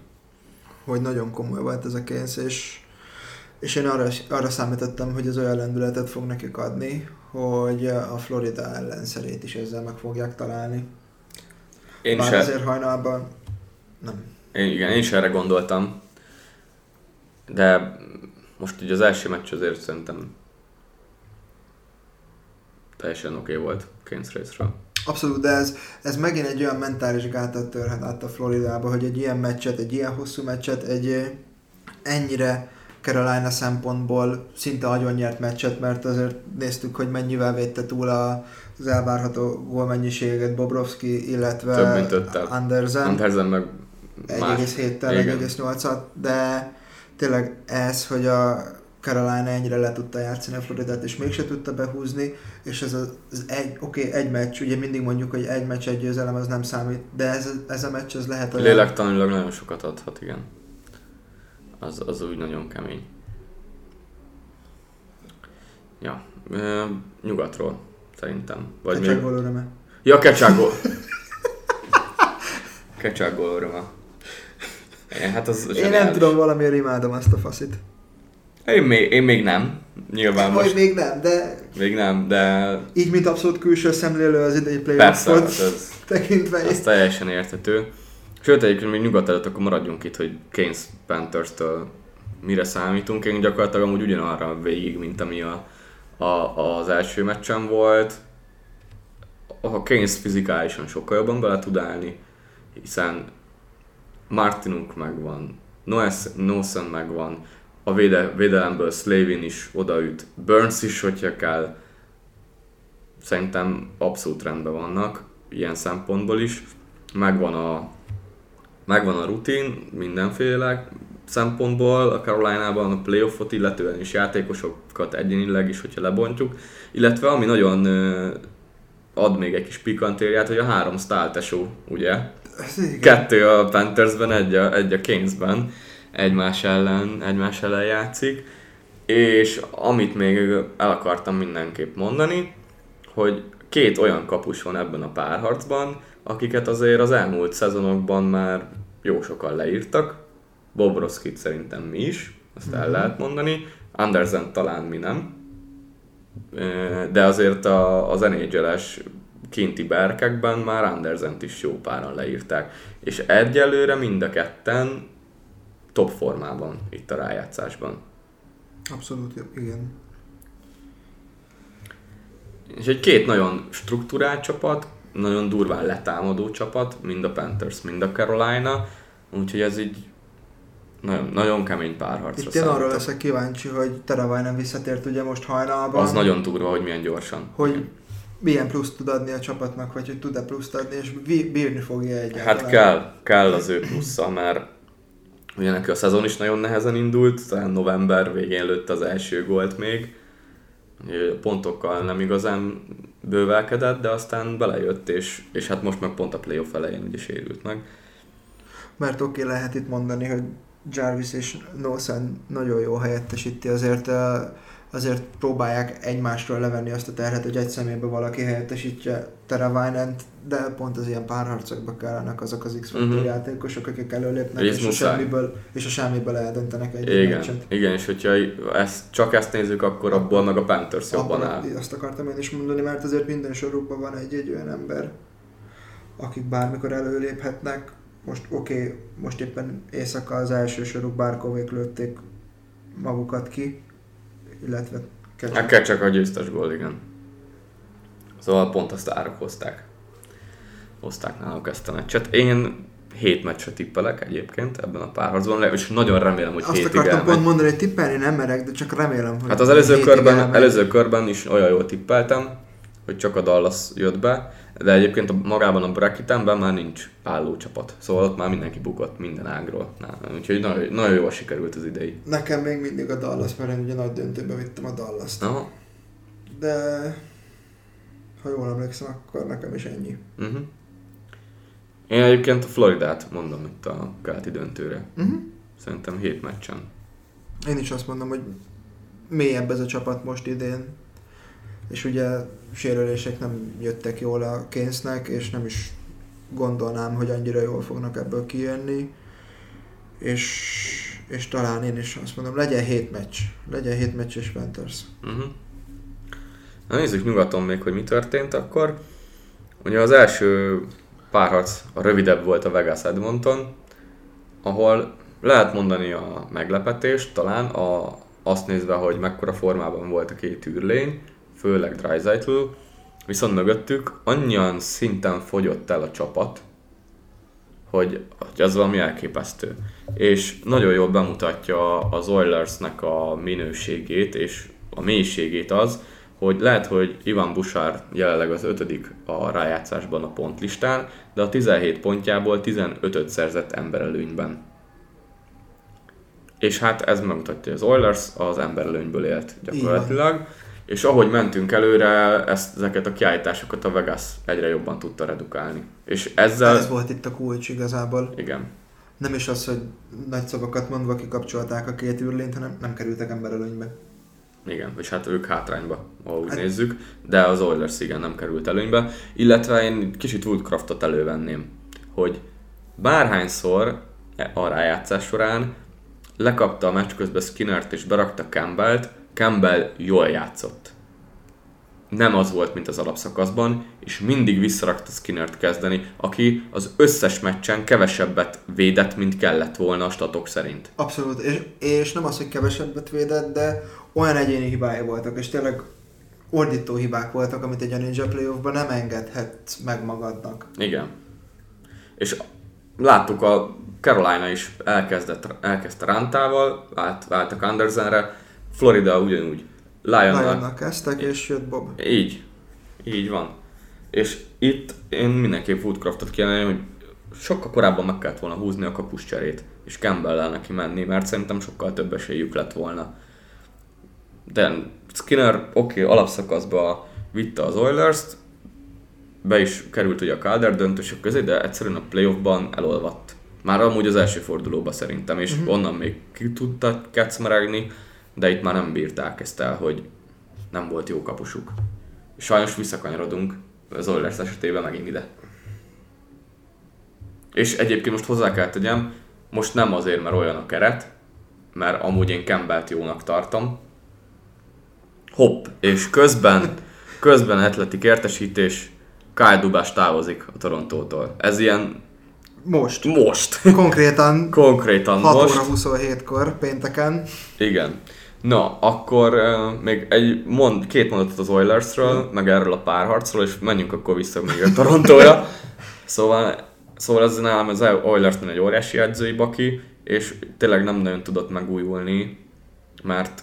Hogy nagyon komoly volt ez a kényszer, és én arra számítottam, hogy az olyan lendületet fog nekik adni, hogy a Florida ellenszerét is ezzel meg fogják találni. Bár azért hajnalban nem. Igen, én is erre gondoltam, de most ugye az első meccs azért szerintem teljesen oké volt Canes részről. Abszolút, de ez megint egy olyan mentális gátat törhet át a Floridába, hogy egy ilyen meccset, egy ilyen hosszú meccset, egy ennyire Carolina szempontból szinte agyonnyert meccset, mert azért néztük, hogy mennyivel védte túl az elvárható gólmennyiséget Bobrovsky, illetve Andersen meg 1,7-tel, 1,8-at, de tényleg ez, hogy a Carolina ennyire le tudta játszani a Floridát, és mégse tudta behúzni, és ez az egy meccs, ugye mindig mondjuk, hogy egy meccs, egy győzelem, az nem számít, de ez a meccs, ez lehet olyan... Lélektanilag nagyon sokat adhat, igen. Az úgy nagyon kemény. Ja, nyugatról, szerintem. Kecsággól öröme. Ja, kecsággól! Kecsággól öröme. Hát az zseniális. Én nem tudom, valamiért imádom ezt a faszit. Én még nem, nyilván most. Még nem, de... Még nem, de... Így, mint abszolút külső szemlélő az idei playoffot tekintve. Ez teljesen érthető. Sőt, egyébként még nyugat előtt, akkor maradjunk itt, hogy Canes Panthers-től mire számítunk. Én gyakorlatilag amúgy ugyanarra végig, mint ami az első meccsen volt. A Canes fizikálisan sokkal jobban bele tud állni, hiszen Martinunk megvan, Noesen megvan, a védelemből Slavin is odaüt, Burns is, hogyha kell. Szerintem abszolút rendben vannak, ilyen szempontból is. Megvan a rutin mindenféle szempontból a Carolinában, a playoffot illetően is, játékosokat egyénileg is, hogyha lebontjuk. Illetve ami nagyon ad még egy kis pikantériát, hogy a három sztáltesó, ugye? Kettő a Panthersben, egy a Canesben. Egymás ellen játszik, és amit még el akartam mindenképp mondani, hogy két olyan kapus van ebben a párharcban, akiket azért az elmúlt szezonokban már jó sokan leírtak. Bobrovskyt szerintem mi is, azt el lehet mondani, Andersen talán mi nem, de azért az NHL-es kinti berkekben már Andersent is jó páran leírták, és egyelőre mind a ketten top formában, itt a rájátszásban. Abszolút, igen. És egy két nagyon struktúrált csapat, nagyon durván letámadó csapat, mind a Panthers, mind a Carolina, úgyhogy ez így nagyon, nagyon kemény párharcra számít. Én arról leszek kíváncsi, hogy Teravainen visszatért ugye most hajnalban. Az nagyon durva, hogy milyen gyorsan. Hogy milyen pluszt tud adni a csapatnak, vagy hogy tud-e pluszt adni, és bírni fogja egyáltalán. Hát kell az ő plusza, mert ugye neki a szezon is nagyon nehezen indult, talán november végén lőtt az első gólt még. Pontokkal nem igazán bővelkedett, de aztán belejött, és hát most meg pont a playoff elején ugye sérült meg. Mert oké, lehet itt mondani, hogy Jarvis és Noesen nagyon jó helyettesíti, azért próbálják egymásról levenni azt a terhet, hogy egy személyben valaki helyettesítse Teravainent, de pont az ilyen párharcokba kellenek azok az X-Factor játékosok, akik előlépnek, és a semmiből eldöntenek egy meccset. Igen, és hogyha csak ezt nézzük, akkor abból meg a Panthers jobban áll. Azt akartam én is mondani, mert azért minden sorukban van egy olyan ember, akik bármikor előléphetnek. Most éppen éjszaka az első soruk Barkovék lőtték magukat ki, illetve Kecsak a győztes gól, igen. Szóval pont a sztárok hozták náluk ezt a meccset. Én 7 meccsre tippelek egyébként ebben a párharcban, és nagyon remélem, hogy azt 7-ig akartam pont mondani, hogy tippelni nem merek, de csak remélem, hogy hát az előző körben is olyan jól tippeltem, hogy csak a Dallas jött be, de egyébként magában a bracketben már nincs álló csapat. Szóval ott már mindenki bukott minden ágról. Úgyhogy nagyon, nagyon jól sikerült az idei. Nekem még mindig a Dallas, mert én ugye nagy döntőbe vittem a Dallast. Aha. De ha jól emlékszem, akkor nekem is ennyi. Uh-huh. Én egyébként a Floridát mondom itt a keleti döntőre. Uh-huh. Szerintem 7 meccsen. Én is azt mondom, hogy mélyebb ez a csapat most idén. És ugye sérülések nem jöttek jól a Canes-nek, és nem is gondolnám, hogy annyira jól fognak ebből kijönni. És talán én is azt mondom, legyen 7 meccs. Legyen 7 meccs és Panthers. Uh-huh. Na nézzük nyugaton még, hogy mi történt akkor. Ugye az első párharc a rövidebb volt a Vegas Edmonton, ahol lehet mondani a meglepetést, talán azt nézve, hogy mekkora formában volt a két űrlény, főleg Draisaitl, viszont mögöttük annyian szinten fogyott el a csapat, hogy az valami elképesztő. És nagyon jól bemutatja az Oilersnek a minőségét és a mélységét az, hogy lehet, hogy Ivan Bouchard jelenleg az 5. a rájátszásban a pontlistán, de a 17 pontjából 15-öt szerzett emberelőnyben. És hát ez megmutatja, az Oilers az emberelőnyből élt gyakorlatilag. Igen. És ahogy mentünk előre, ezeket a kiállításokat a Vegas egyre jobban tudta redukálni. És ezzel... Ez volt itt a kulcs igazából. Igen. Nem is az, hogy nagy szavakat mondva kikapcsolták a két űrlényt, hanem nem kerültek emberelőnybe. Igen, és hát ők hátrányba, ahogy úgy nézzük, de az Oilers igen nem került előnybe. Illetve én kicsit Woodcraftot elővenném, hogy bárhányszor a rájátszás során lekapta a meccs közben Skinnert és berakta Campbellt, Campbell jól játszott. Nem az volt, mint az alapszakaszban, és mindig visszarakta Skinnert kezdeni, aki az összes meccsen kevesebbet védett, mint kellett volna a statok szerint. Abszolút, és nem az, hogy kevesebbet védett, de olyan egyéni hibái voltak, és tényleg ordító hibák voltak, amit egy NHL playoffban nem engedhetsz meg magadnak. Igen. És láttuk, a Carolina is elkezdte Rantával, váltak Andersenre, Florida ugyanúgy. Lyonnal kezdtek, és jött Bob. Így van. És itt én mindenképp Woodcraftot kiemelném, hogy sokkal korábban meg kellett volna húzni a kapuscserét, és Campbell-el neki menni, mert szerintem sokkal több esélyük lett volna. De Skinner alapszakaszba vitte az Oilers-t, be is került ugye a Calder döntősök közé, de egyszerűen a playoffban elolvadt. Már amúgy az első fordulóban szerintem, és onnan még ki tudta kecmeregni, de itt már nem bírták ezt el, hogy nem volt jó kapusuk. Sajnos visszakanyarodunk az Oilers esetében megint ide. És egyébként most hozzá kell tegyem, most nem azért, mert olyan a keret, mert amúgy én Campbellt jónak tartom. Hopp! És közben atletik értesítés, Kyle Dubas távozik a Torontótól. Ez ilyen... Most. Konkrétan 6 most. 6 óra 27-kor, pénteken. Igen. Na, akkor még két mondatot az Oilersről, meg erről a párharcról, és menjünk akkor vissza még a Torontóra. Szóval ez nálam az Oilersnél egy óriási edzői baki, és tényleg nem nagyon tudott megújulni, mert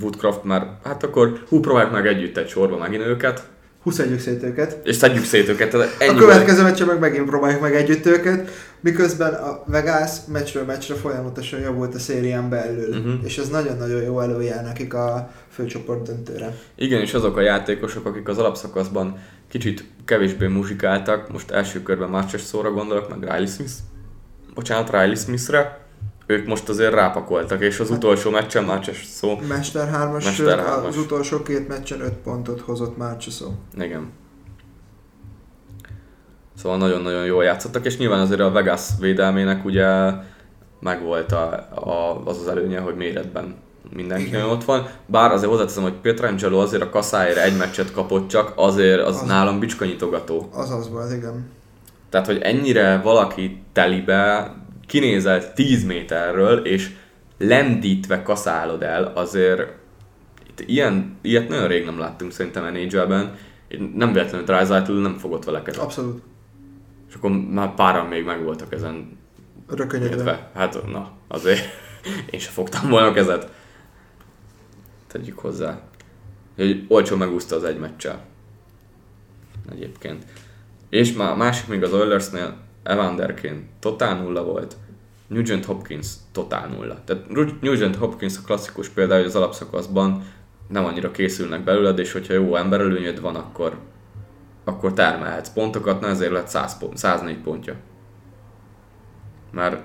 Woodcraft már, hát akkor próbáljuk meg együtt egy sorba megint őket. Szedjük szét őket. És szedjük szét őket. A következő meccsen meg megint próbáljuk meg együtt őket, miközben a Vegas meccsről meccsre folyamatosan javult a szérián belül. Uh-huh. És ez nagyon-nagyon jó előjel nekik a főcsoport döntőre. Igen, és azok a játékosok, akik az alapszakaszban kicsit kevésbé muzsikáltak, most első körben Marchessaultra gondolok, meg Riley Smithre, ők most azért rápakoltak, és az utolsó meccsen Marchessault. Mester 3-as. Az utolsó két meccsen 5 pontot hozott Marchessault. Igen. Szóval nagyon-nagyon jól játszottak, és nyilván azért a Vegas védelmének ugye megvolt az előnye, hogy méretben mindenki nagyon ott van. Bár azért hozzáteszem, hogy Pietrangelo azért a kaszájára egy meccset kapott csak, azért az nálam bicskanyitogató. Az volt, igen. Tehát, hogy ennyire valaki telibe kinézel 10 méterről, és lendítve kaszálod el, azért ilyet nagyon rég nem láttunk szerintem a NHL-ben. Nem véletlenül Draisaitl nem fogott vele kezet. Abszolút. És akkor már páran még megvoltak ezen rökönyödve. Hát na, azért én se fogtam volna kezet. Tegyük hozzá. Olcsó megúszta az egy meccsel. egyébként. És már a másik még az Oilersnél Evander Kane totál nulla volt, Nugent Hopkins totál nulla. Tehát Nugent Hopkins a klasszikus példa, hogy az alapszakaszban nem annyira készülnek belőled, és hogyha jó emberelőnyöd van, akkor termelhetsz pontokat, na ezért lett 104 pontja. Már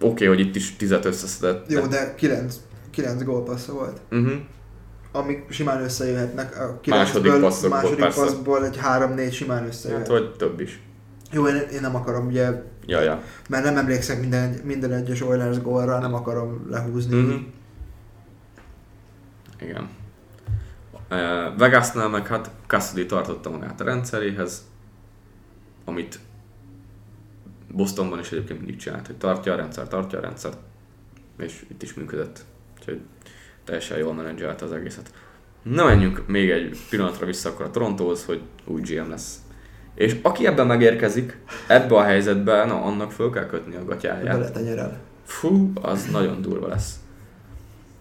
oké, hogy itt is 10-et összeszedett. Jó, de 9 gólpassza volt. Uh-huh. Amik simán összejöhetnek. A 9-ből, második passzból egy 3-4 simán összejöhet. Hát, vagy több is. Jó, én nem akarom, ugye, ja. Mert nem emlékszek minden egyes Oilers gólra, nem akarom lehúzni. Uh-huh. Igen. Vegasnál meg hát Cassidy tartotta magát a rendszeréhez, amit Bostonban is egyébként mindig csinált, hogy tartja a rendszer, és itt is működött, úgyhogy teljesen jól menedzselte az egészet. Na menjünk még egy pillanatra vissza akkor a Torontóhoz, hogy új GM lesz. És aki ebben megérkezik, ebbe a helyzetben, na annak föl kell kötni a gatyáját. Beletenyerel. Fú, az nagyon durva lesz.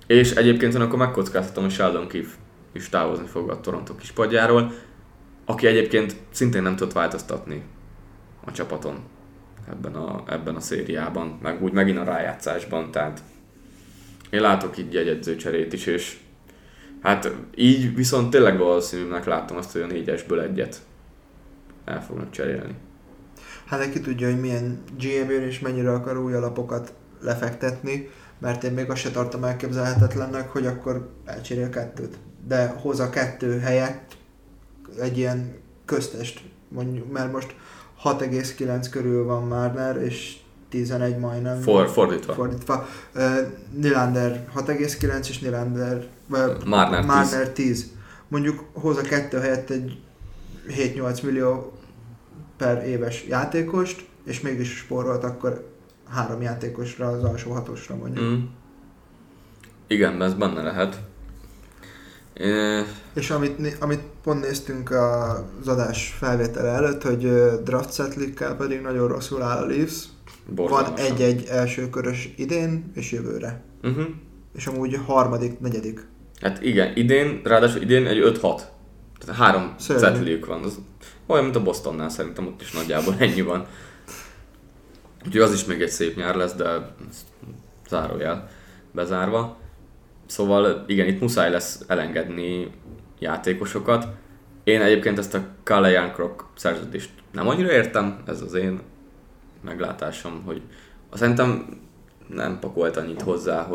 És egyébként én akkor megkockáztatom, hogy Sheldon Keefe is távozni fog a Toronto kispadjáról, aki egyébként szintén nem tudott változtatni a csapaton ebben a szériában, meg úgy megint a rájátszásban, tehát én látok így egy edzőcserét is, és hát így viszont tényleg valószínűnek látom azt, hogy a 4-esből egyet el fognak cserélni. Hát neki tudja, hogy milyen GM jön és mennyire akar új alapokat lefektetni, mert én még azt se tartom elképzelhetetlennek, hogy akkor elcserél kettőt. De hoz a kettő helyett egy ilyen köztest, mondjuk, mert most 6,9 körül van Marner, és 11 majdnem. Fordítva. Nylander 6,9 és Marner 10. Mondjuk hoz a kettő helyett egy 7-8 millió per éves játékost, és mégis spórolt akkor 3 játékosra, az alsó 6-osra mondjuk. Mm. Igen, ez benne lehet. És amit pont néztünk az adás felvétele előtt, hogy draft setlikkel pedig nagyon rosszul áll a Leafs. Van egy-egy első körös idén és jövőre. Uh-huh. És amúgy harmadik, negyedik. Hát igen, idén, ráadásul idén egy 5-6. Tehát 3 setliük van. Az olyan, mint a Bostonnál, szerintem ott is nagyjából ennyi van. Úgyhogy az is még egy szép nyár lesz, de zárójel bezárva. Szóval igen, itt muszáj lesz elengedni játékosokat. Én egyébként ezt a Kalle Järnkrok szerződést nem annyira értem, ez az én meglátásom, hogy szerintem nem pakolt annyit hozzá,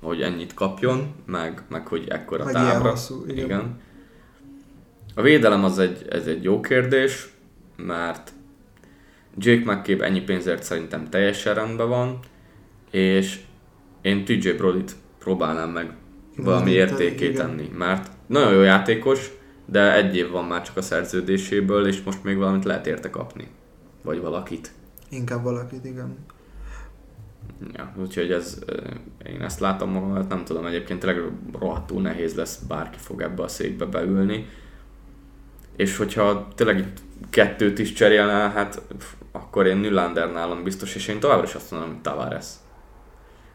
hogy ennyit kapjon, meg hogy ekkora távra. Hosszú, igen. A védelem ez egy jó kérdés, mert Jake McCabe ennyi pénzért szerintem teljesen rendben van, és én TJ Brodyt próbálnám meg valami értékét tenni, mert nagyon jó játékos, de egy év van már csak a szerződéséből, és most még valamit lehet érte kapni. Vagy valakit. Inkább valakit, igen. Ja, úgyhogy én ezt látom magamat, nem tudom, egyébként tényleg rohadtul nehéz lesz, bárki fog ebbe a székbe beülni. És hogyha tényleg itt kettőt is cserélne, hát akkor én Nylander nálam biztos, és én továbbra is azt mondom, hogy Tavares.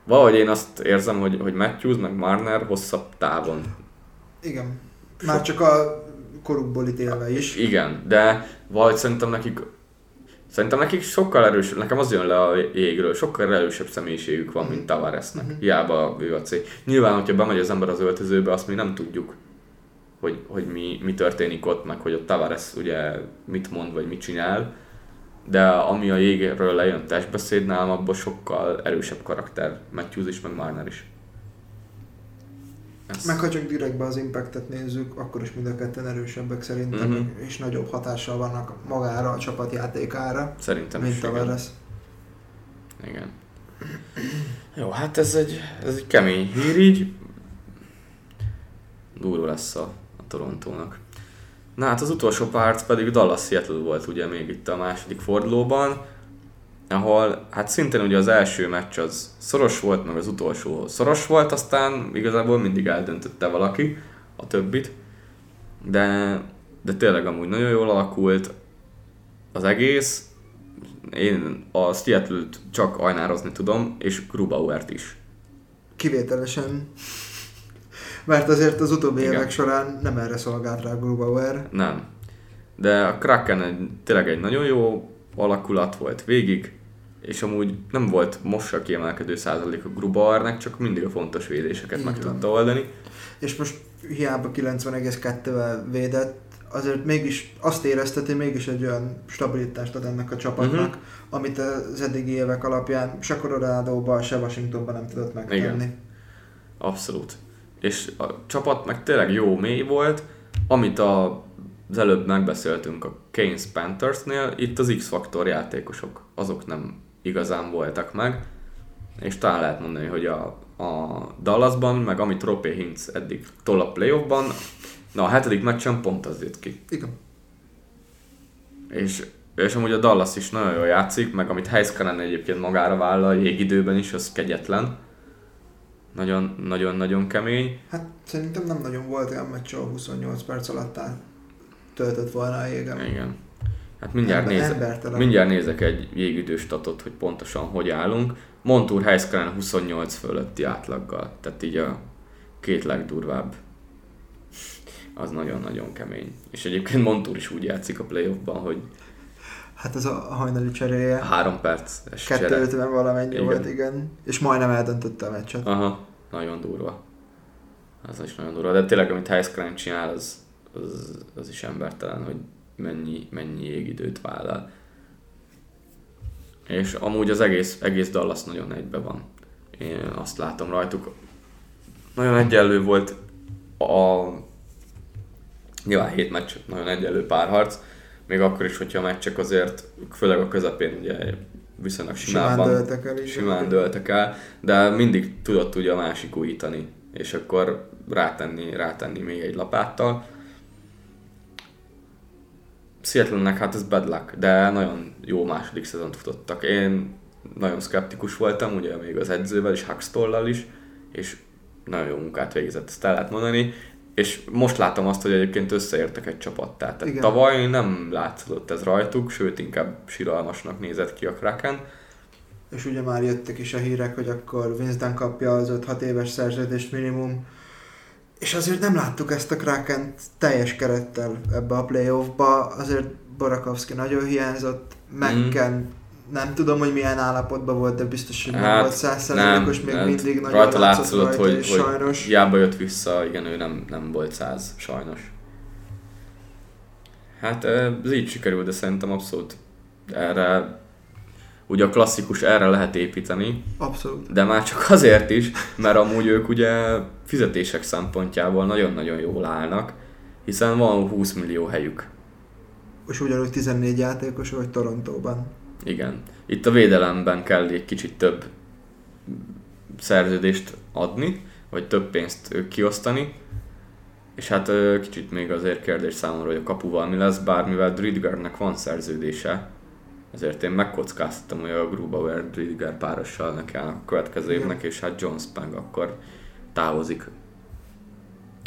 Valahogy én azt érzem, hogy Matthews meg Marner hosszabb távon. Igen. Már csak a korukból ítélve is. Igen, de valahogy szerintem nekik sokkal erősebb, nekem az jön le a jégről, sokkal erősebb személyiségük van, mint Tavaresnek. Mm-hmm. Hiába ő a cég. Nyilván, hogyha bemegy az ember az öltözőbe, azt mi nem tudjuk, hogy mi történik ott, meg hogy ott Tavares ugye mit mond, vagy mit csinál. De ami a jégről lejön testbeszédnál, abból sokkal erősebb karakter, Matthews is, meg Marner is. Meg ha csak direktbe az impactet nézzük, akkor is mind a ketten erősebbek szerintem, és nagyobb hatással vannak magára, a csapat játékára, szerintem mint Tavares. Igen. Jó, hát ez egy kemény hír így. Durva lesz a Torontónak. Na hát az utolsó párc pedig Dallas-Seattle volt ugye még itt a második fordulóban, ahol hát szintén ugye az első meccs az szoros volt, meg az utolsó szoros volt, aztán igazából mindig eldöntötte valaki a többit, de tényleg amúgy nagyon jól alakult az egész. Én a Seattle-t csak ajnározni tudom, és Grubauert is. Kivételesen. Mert azért az utóbbi évek során nem erre szolgált rá Grubauer. Nem. De a Kraken tényleg egy nagyon jó alakulat volt végig, és amúgy nem volt most a kiemelkedő százalék a Grubarnek, csak mindig a fontos védéseket meg tudta oldani. És most hiába 90,2-vel védett, azért mégis azt érezteti, mégis egy olyan stabilitást ad ennek a csapatnak, amit az eddigi évek alapján se Colorado-ban, se Washingtonban nem tudott megtenni. Igen. Abszolút. És a csapat meg tényleg jó mély volt, amit az előbb megbeszéltünk a Canes Panthersnél, itt az X-faktor játékosok, azok nem igazán voltak meg, és talán lehet mondani, hogy a Dallasban, meg amit Ropé Hintz eddig tol a playoffban, na a hetedik meccsen pont az jött ki. Igen. És amúgy a Dallas is nagyon jól játszik, meg amit Heiskanen egyébként magára vállal jégidőben is, az kegyetlen. Nagyon-nagyon kemény. Hát szerintem nem nagyon volt olyan meccs, ahol 28 perc alatt töltött volna a jégen. Igen. Hát mindjárt nézek egy jégidős statot, hogy pontosan hogy állunk. Montour Heiskanen 28 fölötti átlaggal, tehát így a két legdurvább. Az nagyon-nagyon kemény. És egyébként Montour is úgy játszik a playoffban, hogy... Hát az a hajnali cseréje. 3 perc. 250 valamennyi igen. volt, igen. És majdnem eldöntötte a meccset. Aha, nagyon durva. Ez is nagyon durva. De tényleg, amit Heiskanen csinál, az is embertelen, hogy mennyi jégidőt vállal. És amúgy az egész Dallas nagyon egybe van. Én azt látom rajtuk. Nagyon egyenlő volt nyilván 7 meccs, nagyon egyenlő párharc, még akkor is, hogyha a meccsek azért, főleg a közepén ugye viszonylag simán dőltek el, de mindig tudott ugye a másik újítani, és akkor rátenni még egy lapáttal. Seattle-nek hát ez bad luck, de nagyon jó második szezont futottak. Én nagyon szkeptikus voltam, ugye még az edzővel és Huxtollal is, és nagyon jó munkát végzett, ezt el lehet mondani. És most látom azt, hogy egyébként összeértek egy csapattát. Tehát tavaly nem látszott ez rajtuk, sőt inkább siralmasnak nézett ki a Kraken. És ugye már jöttek is a hírek, hogy akkor Winston kapja az 5-6 éves szerződést minimum. És azért nem láttuk ezt a Krakent teljes kerettel ebbe a playoffba. Azért Burakovsky nagyon hiányzott, Mekken nem tudom, hogy milyen állapotban volt, de biztos, hogy nem volt 100%-os, még mindig nagyon rajta látszott hogy sajnos. Hiába jött vissza, igen, ő nem volt 100, sajnos. Hát ez így sikerült, de szerintem abszolút erre, ugye a klasszikus erre lehet építeni. Abszolút. De már csak azért is, mert amúgy ők ugye fizetések szempontjából nagyon-nagyon jól állnak, hiszen van 20 millió helyük. És ugyanúgy 14 játékos vagy Torontóban. Igen. Itt a védelemben kell egy kicsit több szerződést adni, vagy több pénzt kiosztani, és hát kicsit még azért kérdés számomra, hogy a kapuval mi lesz, bár mivel Driedgernek van szerződése, ezért én megkockáztatom, hogy a Grubauer-Driedger párossal nekiállnak a következő évnek, és hát John Spang akkor távozik.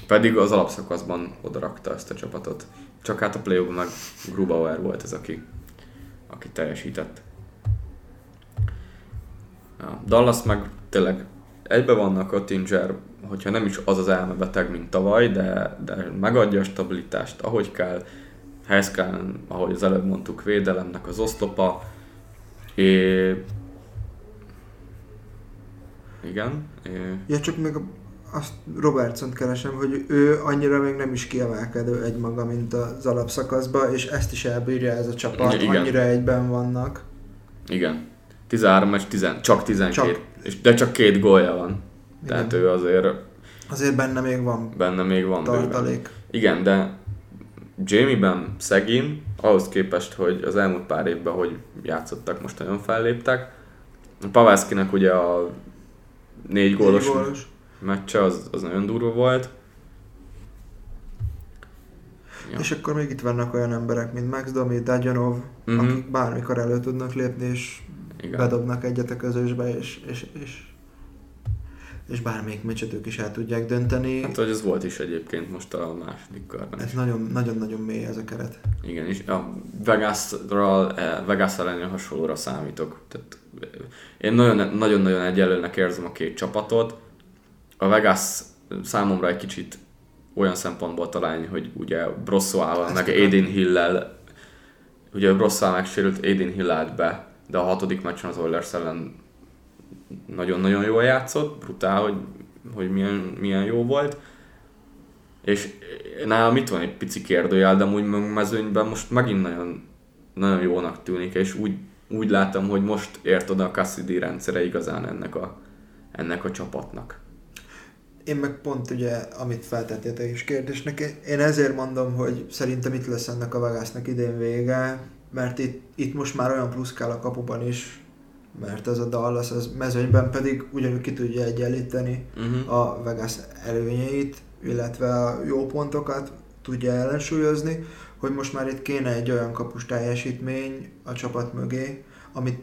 Pedig az alapszakaszban odarakta ezt a csapatot. Csak hát a play-offban meg Grubauer volt ez, aki teljesített. Ja, Dallas meg tényleg egybe vannak a Tinger, hogyha nem is az elmebeteg, mint tavaly, de megadja a stabilitást, ahogy kell. Heiskanen, ahogy az előbb mondtuk, védelemnek az oszlopa. Igen. Ja, csak még azt Robertson-t keresem, hogy ő annyira még nem is kiemelkedő egymaga, mint az alapszakaszba, és ezt is elbírja ez a csapat, igen. Annyira egyben vannak. Igen. 13 és 10, csak 12, de csak 2 gólja van. Igen. Tehát ő azért benne még van. Benne még van tartalék. Bőven. Igen, de Jamie-ben szegény, ahhoz képest, hogy az elmúlt pár évben, hogy játszottak, most nagyon felléptek. Pavelskinek ugye a 4 gólos meccse, az nagyon durva volt. Ja. És akkor még itt vannak olyan emberek, mint Max Domi, Dadjanov, akik bármikor elő tudnak lépni, és igen. bedobnak egyet a közösbe, és bármelyik meccset ők is el tudják dönteni. Hát, hogy ez volt is egyébként most a második körben. Ez nagyon-nagyon mély ez a keret. Igen, és a Vegas ellenére hasonlóra számítok. Tehát én nagyon-nagyon egyenlőnek érzem a két csapatot. A Vegas számomra egy kicsit olyan szempontból találni, hogy ugye Brossoával, meg Aiden Hill-lel, ugye Brossoával megsérült, Aiden Hill állt be, de a hatodik meccsen az Oilers ellen nagyon-nagyon jól játszott, brutál, hogy milyen jó volt. És nálam itt van egy pici kérdőjel, de amúgy mezőnyben most megint nagyon, nagyon jónak tűnik, és úgy látom, hogy most ért oda a Cassidy rendszere igazán ennek a csapatnak. Én meg pont ugye, amit feltettétek is kérdésnek, én ezért mondom, hogy szerintem itt lesz ennek a Vegasnak idén vége, mert itt most már olyan pluszkál a kapuban is, mert ez a Dallas, az mezőnyben pedig ugyanúgy ki tudja egyenlíteni a Vegas előnyeit, illetve a jó pontokat tudja ellensúlyozni, hogy most már itt kéne egy olyan kapus teljesítmény a csapat mögé, amit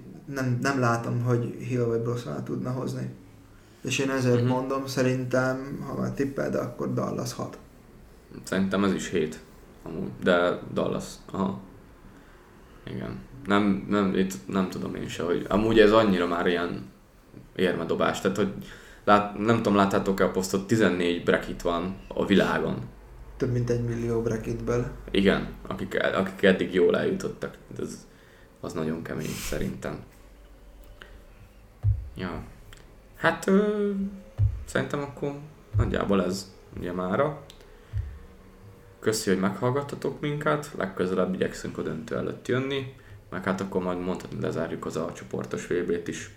nem látom, hogy Hill vagy Brossoit tudna hozni. És én ezért mondom, szerintem, ha már tipped, akkor Dallas 6. Szerintem ez is 7, amúgy, de Dallas, aha. Igen. Nem tudom én se, hogy amúgy ez annyira már ilyen érmedobás, tehát hogy nem tudom, láttátok-e a posztot, 14 bracket van a világon. Több mint 1 millió bracketből. Igen, akik eddig jól eljutottak. Az nagyon kemény szerintem. Ja. Hát szerintem akkor nagyjából ez ugye mára. Köszi, hogy meghallgattatok minket, legközelebb igyekszünk a döntő előtt jönni, meg hát akkor majd mondhatni, lezárjuk az A csoportos VB-t is.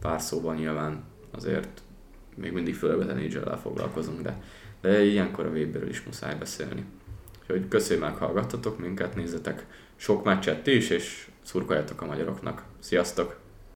Pár szóban nyilván azért még mindig főleg a NHL-el foglalkozunk, de ilyenkor a VB-ről is muszáj beszélni. Úgyhogy köszi, hogy meghallgattatok minket, nézzetek sok meccset ti is, és szurkoljatok a magyaroknak. Sziasztok!